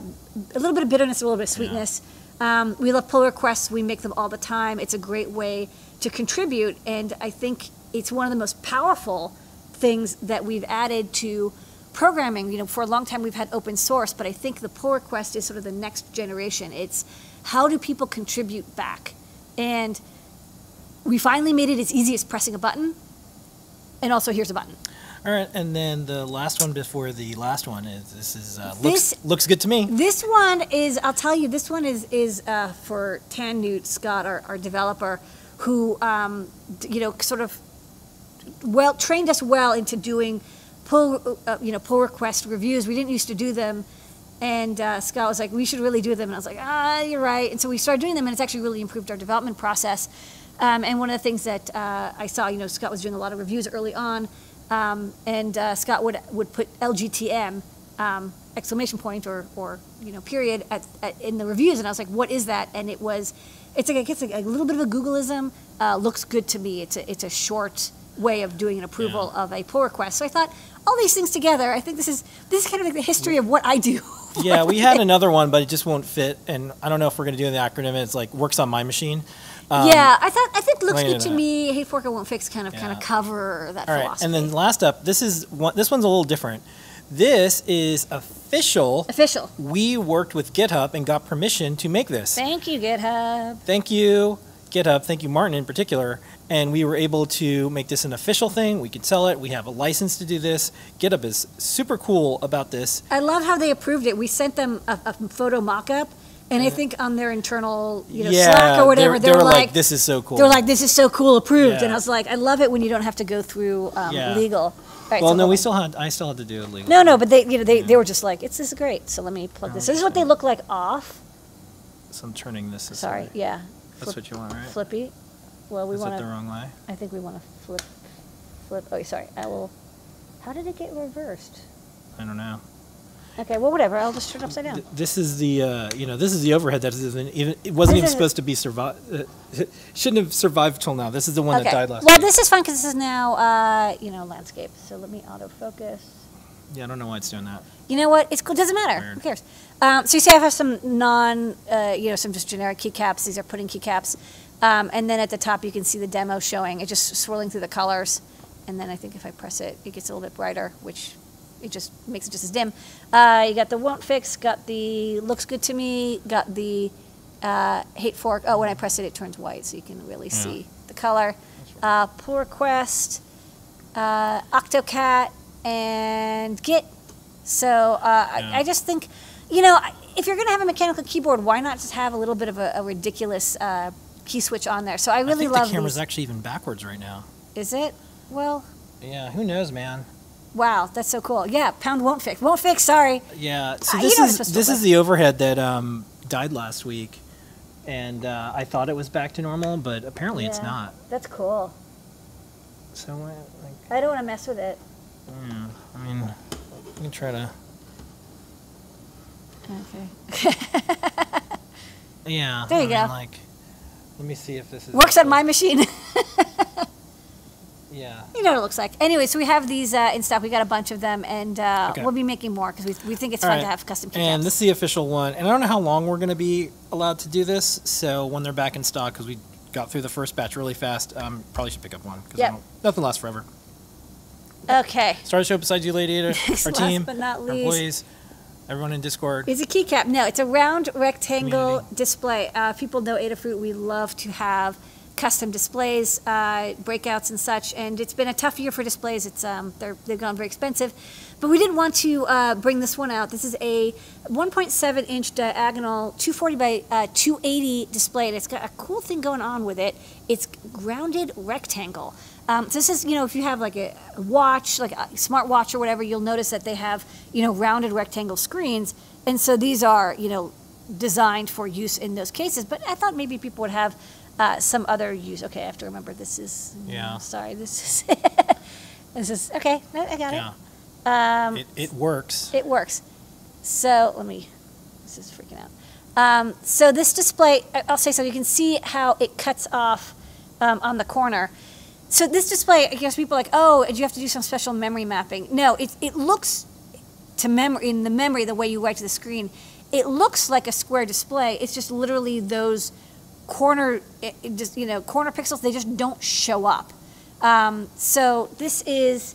a little bit of bitterness, a little bit of sweetness. Yeah. Um, we love pull requests. We make them all the time. It's a great way to contribute. And I think it's one of the most powerful things that we've added to programming. You know, for a long time we've had open source, but I think the pull request is sort of the next generation. It's how do people contribute back? And we finally made it as easy as pressing a button. And also, here's a button. All right, and then the last one before the last one is this is uh, this, looks looks good to me. This one is I'll tell you. This one is is uh, for Tan Newt Scott, our, our developer, who um, you know sort of well trained us well into doing pull uh, you know pull request reviews. We didn't used to do them. And uh, Scott was like, we should really do them. And I was like, ah, you're right. And so we started doing them, and it's actually really improved our development process. Um, and one of the things that uh, I saw, you know, Scott was doing a lot of reviews early on, um, and uh, Scott would would put L G T M, um, exclamation point or, or you know, period, at, at, in the reviews. And I was like, what is that? And it was, it's like, I guess like a little bit of a Googleism, uh, looks good to me. It's a, it's a short way of doing an approval yeah. of a pull request. So I thought, all these things together, I think this is this is kind of like the history of what I do. Yeah, we had another one, but it just won't fit, and I don't know if we're going to do the acronym. It's like works on my machine. Um, yeah, I thought I think looks good to me. Hate fork, it won't fix. Kind of yeah. kind of cover that. All right, philosophy. And then last up, this is one. This one's a little different. This is official. Official. We worked with GitHub and got permission to make this. Thank you, GitHub. Thank you, GitHub. Thank you, Martin in particular. And we were able to make this an official thing. We could sell it. We have a license to do this. GitHub is super cool about this. I love how they approved it. We sent them a, a photo mock-up, and yeah. I think on their internal you know, yeah, Slack or whatever, they were like, this is so cool. They were like, this is so cool, approved. Yeah. And I was like, I love it when you don't have to go through um, yeah. legal. Right, well, so no, we still had, I still had to do it legal. No, no, but they, you know, they, yeah. they were just like, it's, this is great, so let me plug oh, this. So this is what they look like off. So I'm turning this aside. Sorry, yeah. That's Flip, what you want, right? Flippy. Well, we want to. Is it the wrong way? I think we want to flip, flip. Oh, sorry. I will. How did it get reversed? I don't know. Okay. Well, whatever. I'll just turn it upside down. Th this is the, uh, you know, this is the overhead that isn't even. It wasn't this even supposed to be survive. Uh, shouldn't have survived till now. This is the one okay. that died last. Well, week. This is fun because this is now, uh, you know, landscape. So let me autofocus. Yeah, I don't know why it's doing that. You know what? It's cool. It doesn't matter. Weird. Who cares? Um, so you see, I have some non, uh, you know, some just generic keycaps. These are putting keycaps. Um, and then at the top, you can see the demo showing. It's just swirling through the colors. And then I think if I press it, it gets a little bit brighter, which it just makes it just as dim. Uh, you got the won't fix, got the looks good to me, got the uh, hate fork. Oh, when I press it, it turns white, so you can really yeah. see the color. Uh, pull request, uh, Octocat, and Git. So uh, yeah. I, I just think, you know, if you're going to have a mechanical keyboard, why not just have a little bit of a, a ridiculous uh key switch on there. So I really I think love the camera's these. Actually even backwards right now. Is it? Well. Yeah, who knows, man. Wow, that's so cool. Yeah, pound won't fix. Won't fix, sorry. Yeah, so uh, this is this is the overhead that um, died last week. And uh, I thought it was back to normal, but apparently yeah, it's not. That's cool. So uh, like, I don't want to mess with it. Yeah, I mean, let me try to. Okay. yeah. There you I go. Mean, like, let me see if this is... Works on my machine. yeah. You know what it looks like. Anyway, so we have these uh, in stock. We got a bunch of them, and uh, okay. we'll be making more because we, we think it's All fun right. to have custom keycaps. And this is the official one. And I don't know how long we're going to be allowed to do this. So when they're back in stock, because we got through the first batch really fast, um, probably should pick up one because yep. nothing lasts forever. Okay. Start the show beside you, Lady Ada, our team, but not least. Our employees. Everyone in Discord. It's a keycap. No, it's a round rectangle community. display. Uh, people know Adafruit. We love to have custom displays, uh, breakouts and such. And it's been a tough year for displays. It's um, they're, they've gone very expensive. But we didn't want to uh, bring this one out. This is a one point seven inch diagonal two forty by two eighty display. And it's got a cool thing going on with it. It's grounded rectangle. Um, so this is, you know, if you have like a watch, like a smart watch or whatever, you'll notice that they have, you know, rounded rectangle screens. And so these are, you know, designed for use in those cases. But I thought maybe people would have uh, some other use. Okay, I have to remember this is, yeah. sorry, this is, this is, okay, I got yeah. it. Um, it, it works. It works. So let me, this is freaking out. Um, so this display, I'll say so, you can see how it cuts off um, on the corner. So this display, I guess people are like, oh, do you have to do some special memory mapping? No, it, it looks to memory, in the memory, the way you write to the screen, it looks like a square display. It's just literally those corner, it, it just, you know, corner pixels, they just don't show up. Um, so this is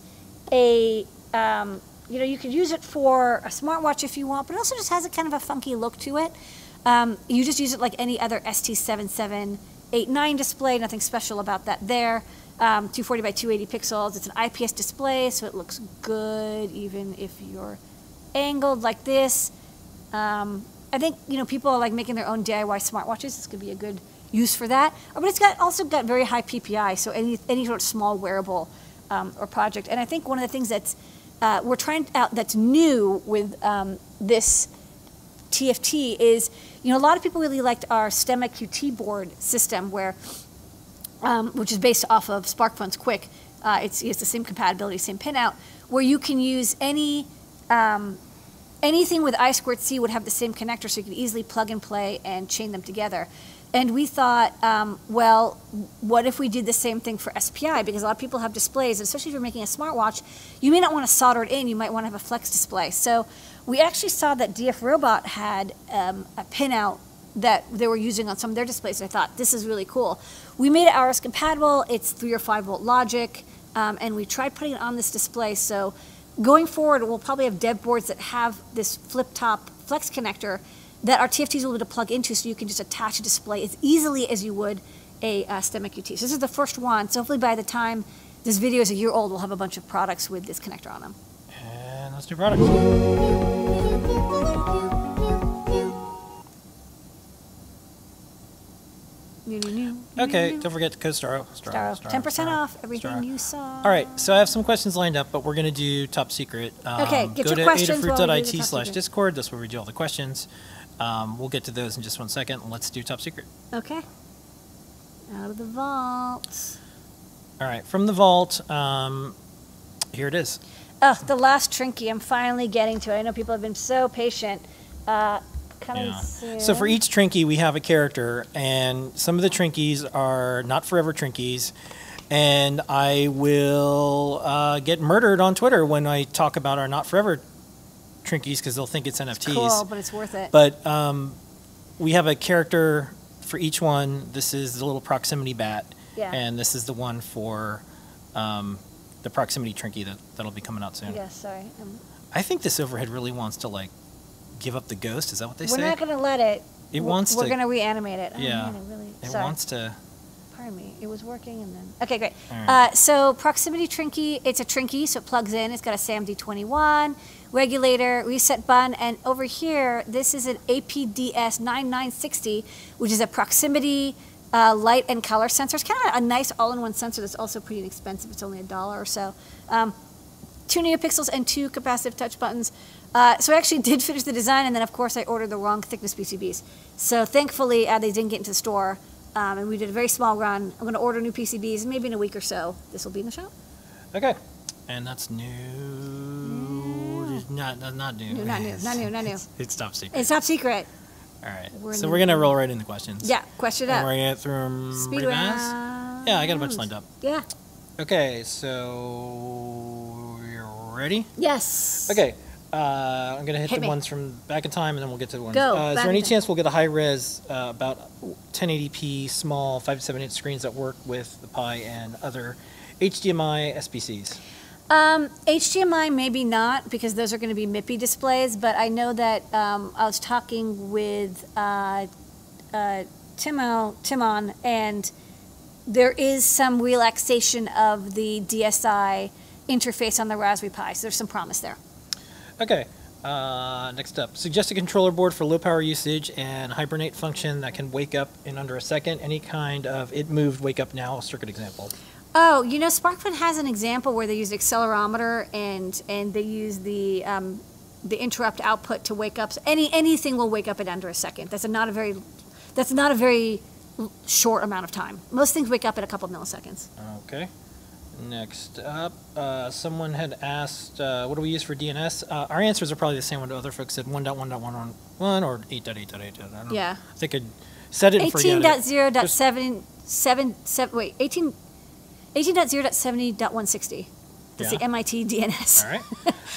a, um, you know, you could use it for a smartwatch if you want, but it also just has a kind of a funky look to it. Um, you just use it like any other S T seven seven eight nine display, nothing special about that there. Um, two forty by two eighty pixels. It's an I P S display, so it looks good even if you're angled like this. Um, I think, you know, people are like making their own D I Y smartwatches. This could be a good use for that. But it's got also got very high P P I, so any any sort of small wearable um, or project. And I think one of the things that's uh, we're trying out that's new with um, this T F T is, you know, a lot of people really liked our STEM I Q T board system where. Um, which is based off of SparkFun's Quick. Uh, it's, it's the same compatibility, same pinout, where you can use any, um, anything with I squared C would have the same connector, so you can easily plug and play and chain them together. And we thought, um, well, what if we did the same thing for S P I? Because a lot of people have displays, especially if you're making a smartwatch, you may not want to solder it in, you might want to have a flex display. So we actually saw that D F Robot had um, a pinout that they were using on some of their displays. I thought, this is really cool. We made it R S compatible. It's three or five volt logic. Um, and we tried putting it on this display. So going forward, we'll probably have dev boards that have this flip top flex connector that our T F Ts will be able to plug into, so you can just attach a display as easily as you would a uh, STEM I Q T. So this is the first one. So hopefully by the time this video is a year old, we'll have a bunch of products with this connector on them. And let's do products. Okay, don't forget to code Starro. Starro. ten percent off everything Starro. You saw. All right, so I have some questions lined up, but we're going to do top secret. Um, okay, get your questions. Go to adafruit dot I T slash Discord. That's where we do all the questions. Um, we'll get to those in just one second. Let's do top secret. Okay. Out of the vault. All right, from the vault, um, here it is. Oh, the last Trinkie. I'm finally getting to it. I know people have been so patient. Uh, Yeah. So for each Trinkie, we have a character, and some of the Trinkies are not forever Trinkies, and I will uh, get murdered on Twitter when I talk about our not forever Trinkies, because they'll think it's N F Ts. It's cool, but it's worth it. But um, we have a character for each one. This is the little proximity bat, yeah. and this is the one for um, the proximity Trinkie that, that'll be coming out soon. Yeah, sorry. Um, I think this overhead really wants to, like, give up the ghost? Is that what they We're say? We're not going to let it. It we're, wants we're to. We're going to reanimate it. Oh, yeah. Man, it really, it sorry. wants to. Pardon me. It was working and then. Okay, great. Right. Uh, so proximity Trinkie, it's a Trinkie, so it plugs in. It's got a S A M D twenty-one, regulator, reset button, and over here, this is an A P D S ninety-nine sixty, which is a proximity uh, light and color sensor. It's kind of a nice all-in-one sensor that's also pretty inexpensive. It's only a dollar or so. Um, two NeoPixels and two capacitive touch buttons. Uh, so I actually did finish the design, and then, of course, I ordered the wrong thickness P C Bs. So thankfully, uh, they didn't get into the store, um, and we did a very small run. I'm going to order new P C Bs, and maybe in a week or so, this will be in the shop. Okay. And that's new. Mm. Not, not, not new. No, not new. Not new. Not new. It's, it's top secret. It's top secret. All right. We're so new. We're going to roll right into questions. Yeah. Question and up. We're going to get through them Speed pretty round. fast. Yeah, I got a bunch lined up. Yeah. Okay, so you're ready? Yes. Okay. Uh, I'm going to hit, hit the me. ones from back in time, and then we'll get to the ones. Go, uh, is there any chance we'll get a high-res, uh, about ten eighty p, small, five to seven inch screens that work with the Pi and other H D M I S B Cs? Um, H D M I, maybe not, because those are going to be MIPI displays, but I know that um, I was talking with uh, uh, Timo, Timon, and there is some relaxation of the D S I interface on the Raspberry Pi, so there's some promise there. Okay, uh, next up. Suggest a controller board for low power usage and hibernate function that can wake up in under a second. Any kind of it moved, wake up now circuit example. Oh, you know, Sparkfun has an example where they used accelerometer and and they use the um, the interrupt output to wake up. Any anything will wake up in under a second. That's a not a very that's not a very short amount of time. Most things wake up in a couple of milliseconds. Okay. Next up, uh, someone had asked, uh, "What do we use for D N S?" Uh, our answers are probably the same one. Other folks said one dot one dot one dot one or eight dot eight dot eight. I don't yeah. know. I think I said it. eighteen dot zero dot seven seven seven. Wait, eighteen. eighteen dot zero dot seventy dot one sixty. That's yeah. the M I T D N S. All right.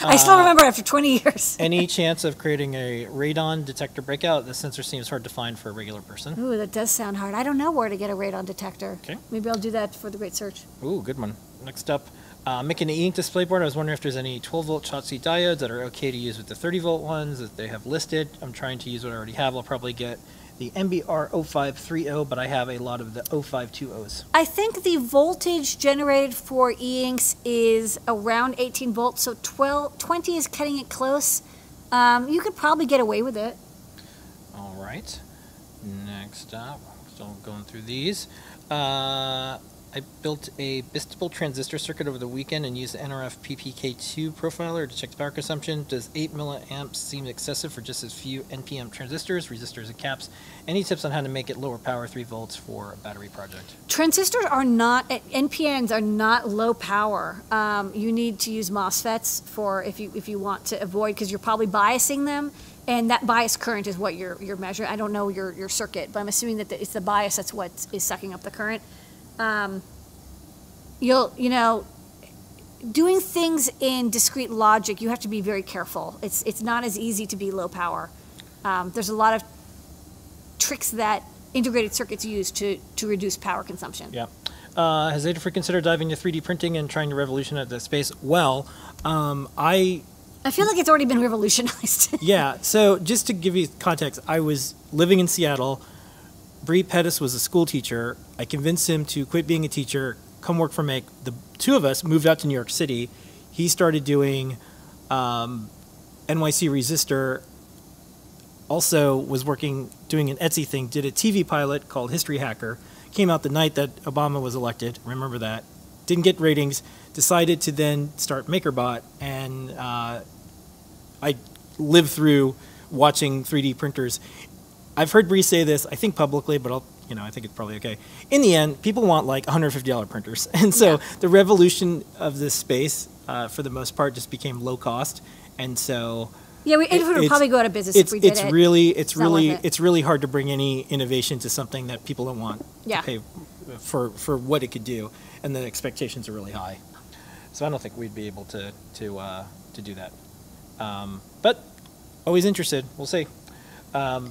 I still uh, remember after twenty years. Any chance of creating a radon detector breakout? The sensor seems hard to find for a regular person. Ooh, that does sound hard. I don't know where to get a radon detector. Okay. Maybe I'll do that for the great search. Ooh, good one. Next up, uh, make an e-ink display board. I was wondering if there's any twelve volt Schottky diodes that are okay to use with the thirty volt ones that they have listed. I'm trying to use what I already have. I'll probably get the M B R oh five three oh, but I have a lot of the oh five two ohs. I think the voltage generated for e-inks is around eighteen volts, so twelve, twenty is cutting it close. Um, you could probably get away with it. All right. Next up, still going through these. Uh, I built a bistable transistor circuit over the weekend and used the N R F P P K two profiler to check the power consumption. Does eight milliamps seem excessive for just as few N P M transistors, resistors, and caps? Any tips on how to make it lower power, three volts, for a battery project? Transistors are not, N P Ns are not low power. Um, you need to use MOSFETs for if you if you want to avoid, because you're probably biasing them, and that bias current is what you're, you're measuring. I don't know your, your circuit, but I'm assuming that the, it's the bias that's what is sucking up the current. Um, you'll, you know, doing things in discrete logic, you have to be very careful. It's, it's not as easy to be low power. Um, there's a lot of tricks that integrated circuits use to, to reduce power consumption. Yeah. Uh, has Adafruit considered diving into three D printing and trying to revolutionize that space? Well, um, I... I feel like it's already been revolutionized. Yeah. So just to give you context, I was living in Seattle. Bree Pettis was a school teacher. I convinced him to quit being a teacher, come work for Make. The two of us moved out to New York City. He started doing um, N Y C Resistor, also was working, doing an Etsy thing, did a T V pilot called History Hacker, came out the night that Obama was elected, remember that, didn't get ratings, decided to then start MakerBot, and uh, I lived through watching three D printers. I've heard Bree say this, I think publicly, but I'll, you know, I think it's probably okay. In the end, people want like one hundred fifty dollar printers. And so yeah. the revolution of this space, uh, for the most part, just became low cost. And so... Yeah, we, it, it would probably go out of business if we did it's it. Really, it's, it's really, it. It's really hard to bring any innovation to something that people don't want yeah. to pay for, for what it could do. And the expectations are really high. So I don't think we'd be able to, to, uh, to do that. Um, but always interested. We'll see. Um,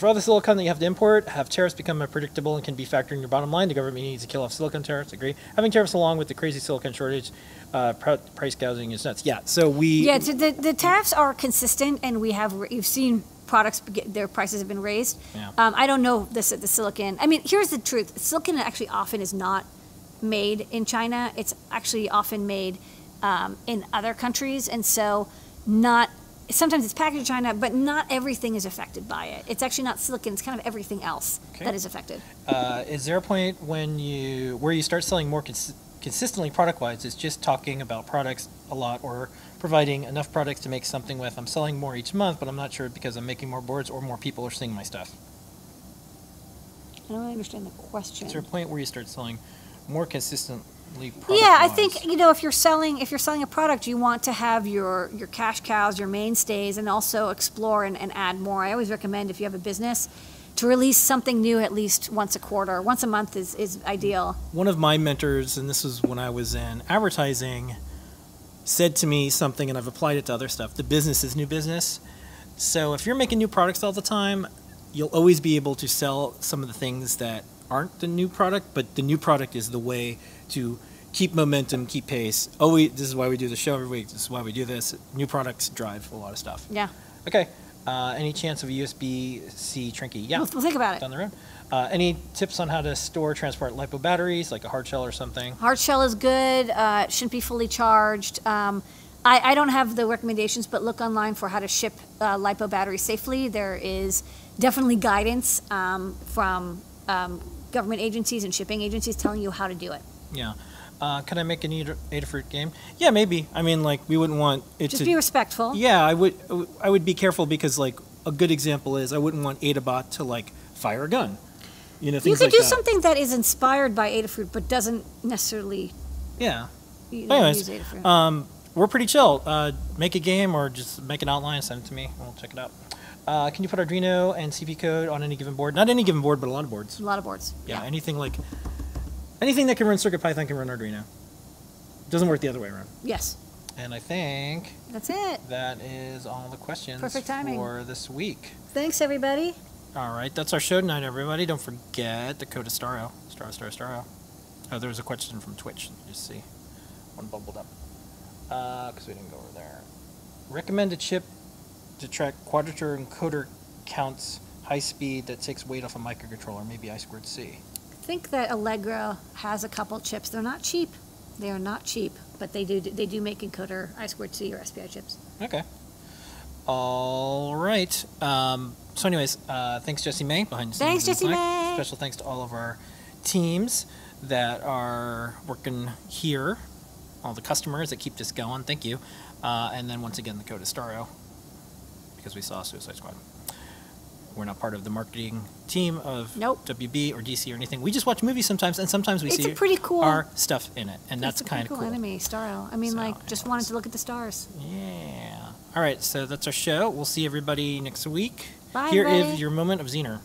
For all the silicon that you have to import, have tariffs become unpredictable and can be factored in your bottom line? The government needs to kill off silicon tariffs. Agree. Having tariffs along with the crazy silicon shortage, uh, price gouging is nuts. Yeah. So we. Yeah. So the the tariffs are consistent, and we have you've seen products get, their prices have been raised. Yeah. Um, I don't know this the silicon. I mean, here's the truth: silicon actually often is not made in China. It's actually often made um, in other countries, and so not. Sometimes it's packaged in China, but not everything is affected by it. It's actually not silicon; it's kind of everything else okay. that is affected. Uh, is there a point when you where you start selling more cons consistently product-wise? It's just talking about products a lot, or providing enough products to make something with. I'm selling more each month, but I'm not sure because I'm making more boards or more people are seeing my stuff. I don't really understand the question. Is there a point where you start selling more consistently? Yeah, I think, you know, if you're selling if you're selling a product, you want to have your your cash cows, your mainstays, and also explore and, and add more. I always recommend if you have a business to release something new at least once a quarter. Once a month is, is ideal. One of my mentors, and this was when I was in advertising, said to me something, and I've applied it to other stuff. The business is new business. So if you're making new products all the time, you'll always be able to sell some of the things that aren't the new product, but the new product is the way to keep momentum, keep pace. Oh, we, this is why we do the show every week. This is why we do this. New products drive a lot of stuff. Yeah. Okay. Uh, any chance of a U S B C Trinkie? Yeah. We'll, we'll think about it. Down the road. Uh, any tips on how to store, transport LiPo batteries, like a hard shell or something? Hard shell is good. Uh, shouldn't be fully charged. Um, I, I don't have the recommendations, but look online for how to ship uh, LiPo batteries safely. There is definitely guidance um, from um, government agencies and shipping agencies telling you how to do it. Yeah. Uh, can I make an Adafruit game? Yeah, maybe. I mean, like, we wouldn't want it Just to... Just be respectful. Yeah, I would I would be careful because, like, a good example is I wouldn't want Adabot to, like, fire a gun. You know, you could like do that. Something that is inspired by Adafruit but doesn't necessarily yeah. You know, anyways, use Adafruit. Um, we're pretty chill. Uh, make a game or just make an outline, send it to me, and we'll check it out. Uh, can you put Arduino and C P code on any given board? Not any given board, but a lot of boards. A lot of boards. Yeah, yeah. Anything like anything that can run CircuitPython can run Arduino. It doesn't work the other way around. Yes. And I think that's it. That is all the questions Perfect timing. for this week. Thanks, everybody. All right, that's our show tonight, everybody. Don't forget the code of Starro. Starro, Starro, Starro. Oh, there was a question from Twitch. You see, one bubbled up because uh, we didn't go over there. Recommend a chip to track quadrature encoder counts, high speed that takes weight off a microcontroller. Maybe I squared C. I think that Allegra has a couple chips. They're not cheap. They are not cheap, but they do they do make encoder I squared C or S P I chips. Okay. All right. Um, so anyways, uh, thanks, Jessie May. Behind the scenes. Thanks, Jessie May. Special thanks to all of our teams that are working here, all the customers that keep this going. Thank you. Uh, and then once again, the code is Starro because we saw Suicide Squad. We're not part of the marketing team of nope. W B or D C or anything. We just watch movies sometimes, and sometimes we it's see pretty cool, our stuff in it, and that's kind of cool. It's a pretty cool anime, Starro. I mean, so, like, just wanted to look at the stars. Yeah. All right, so that's our show. We'll see everybody next week. Bye, Here everybody. is your moment of Zener.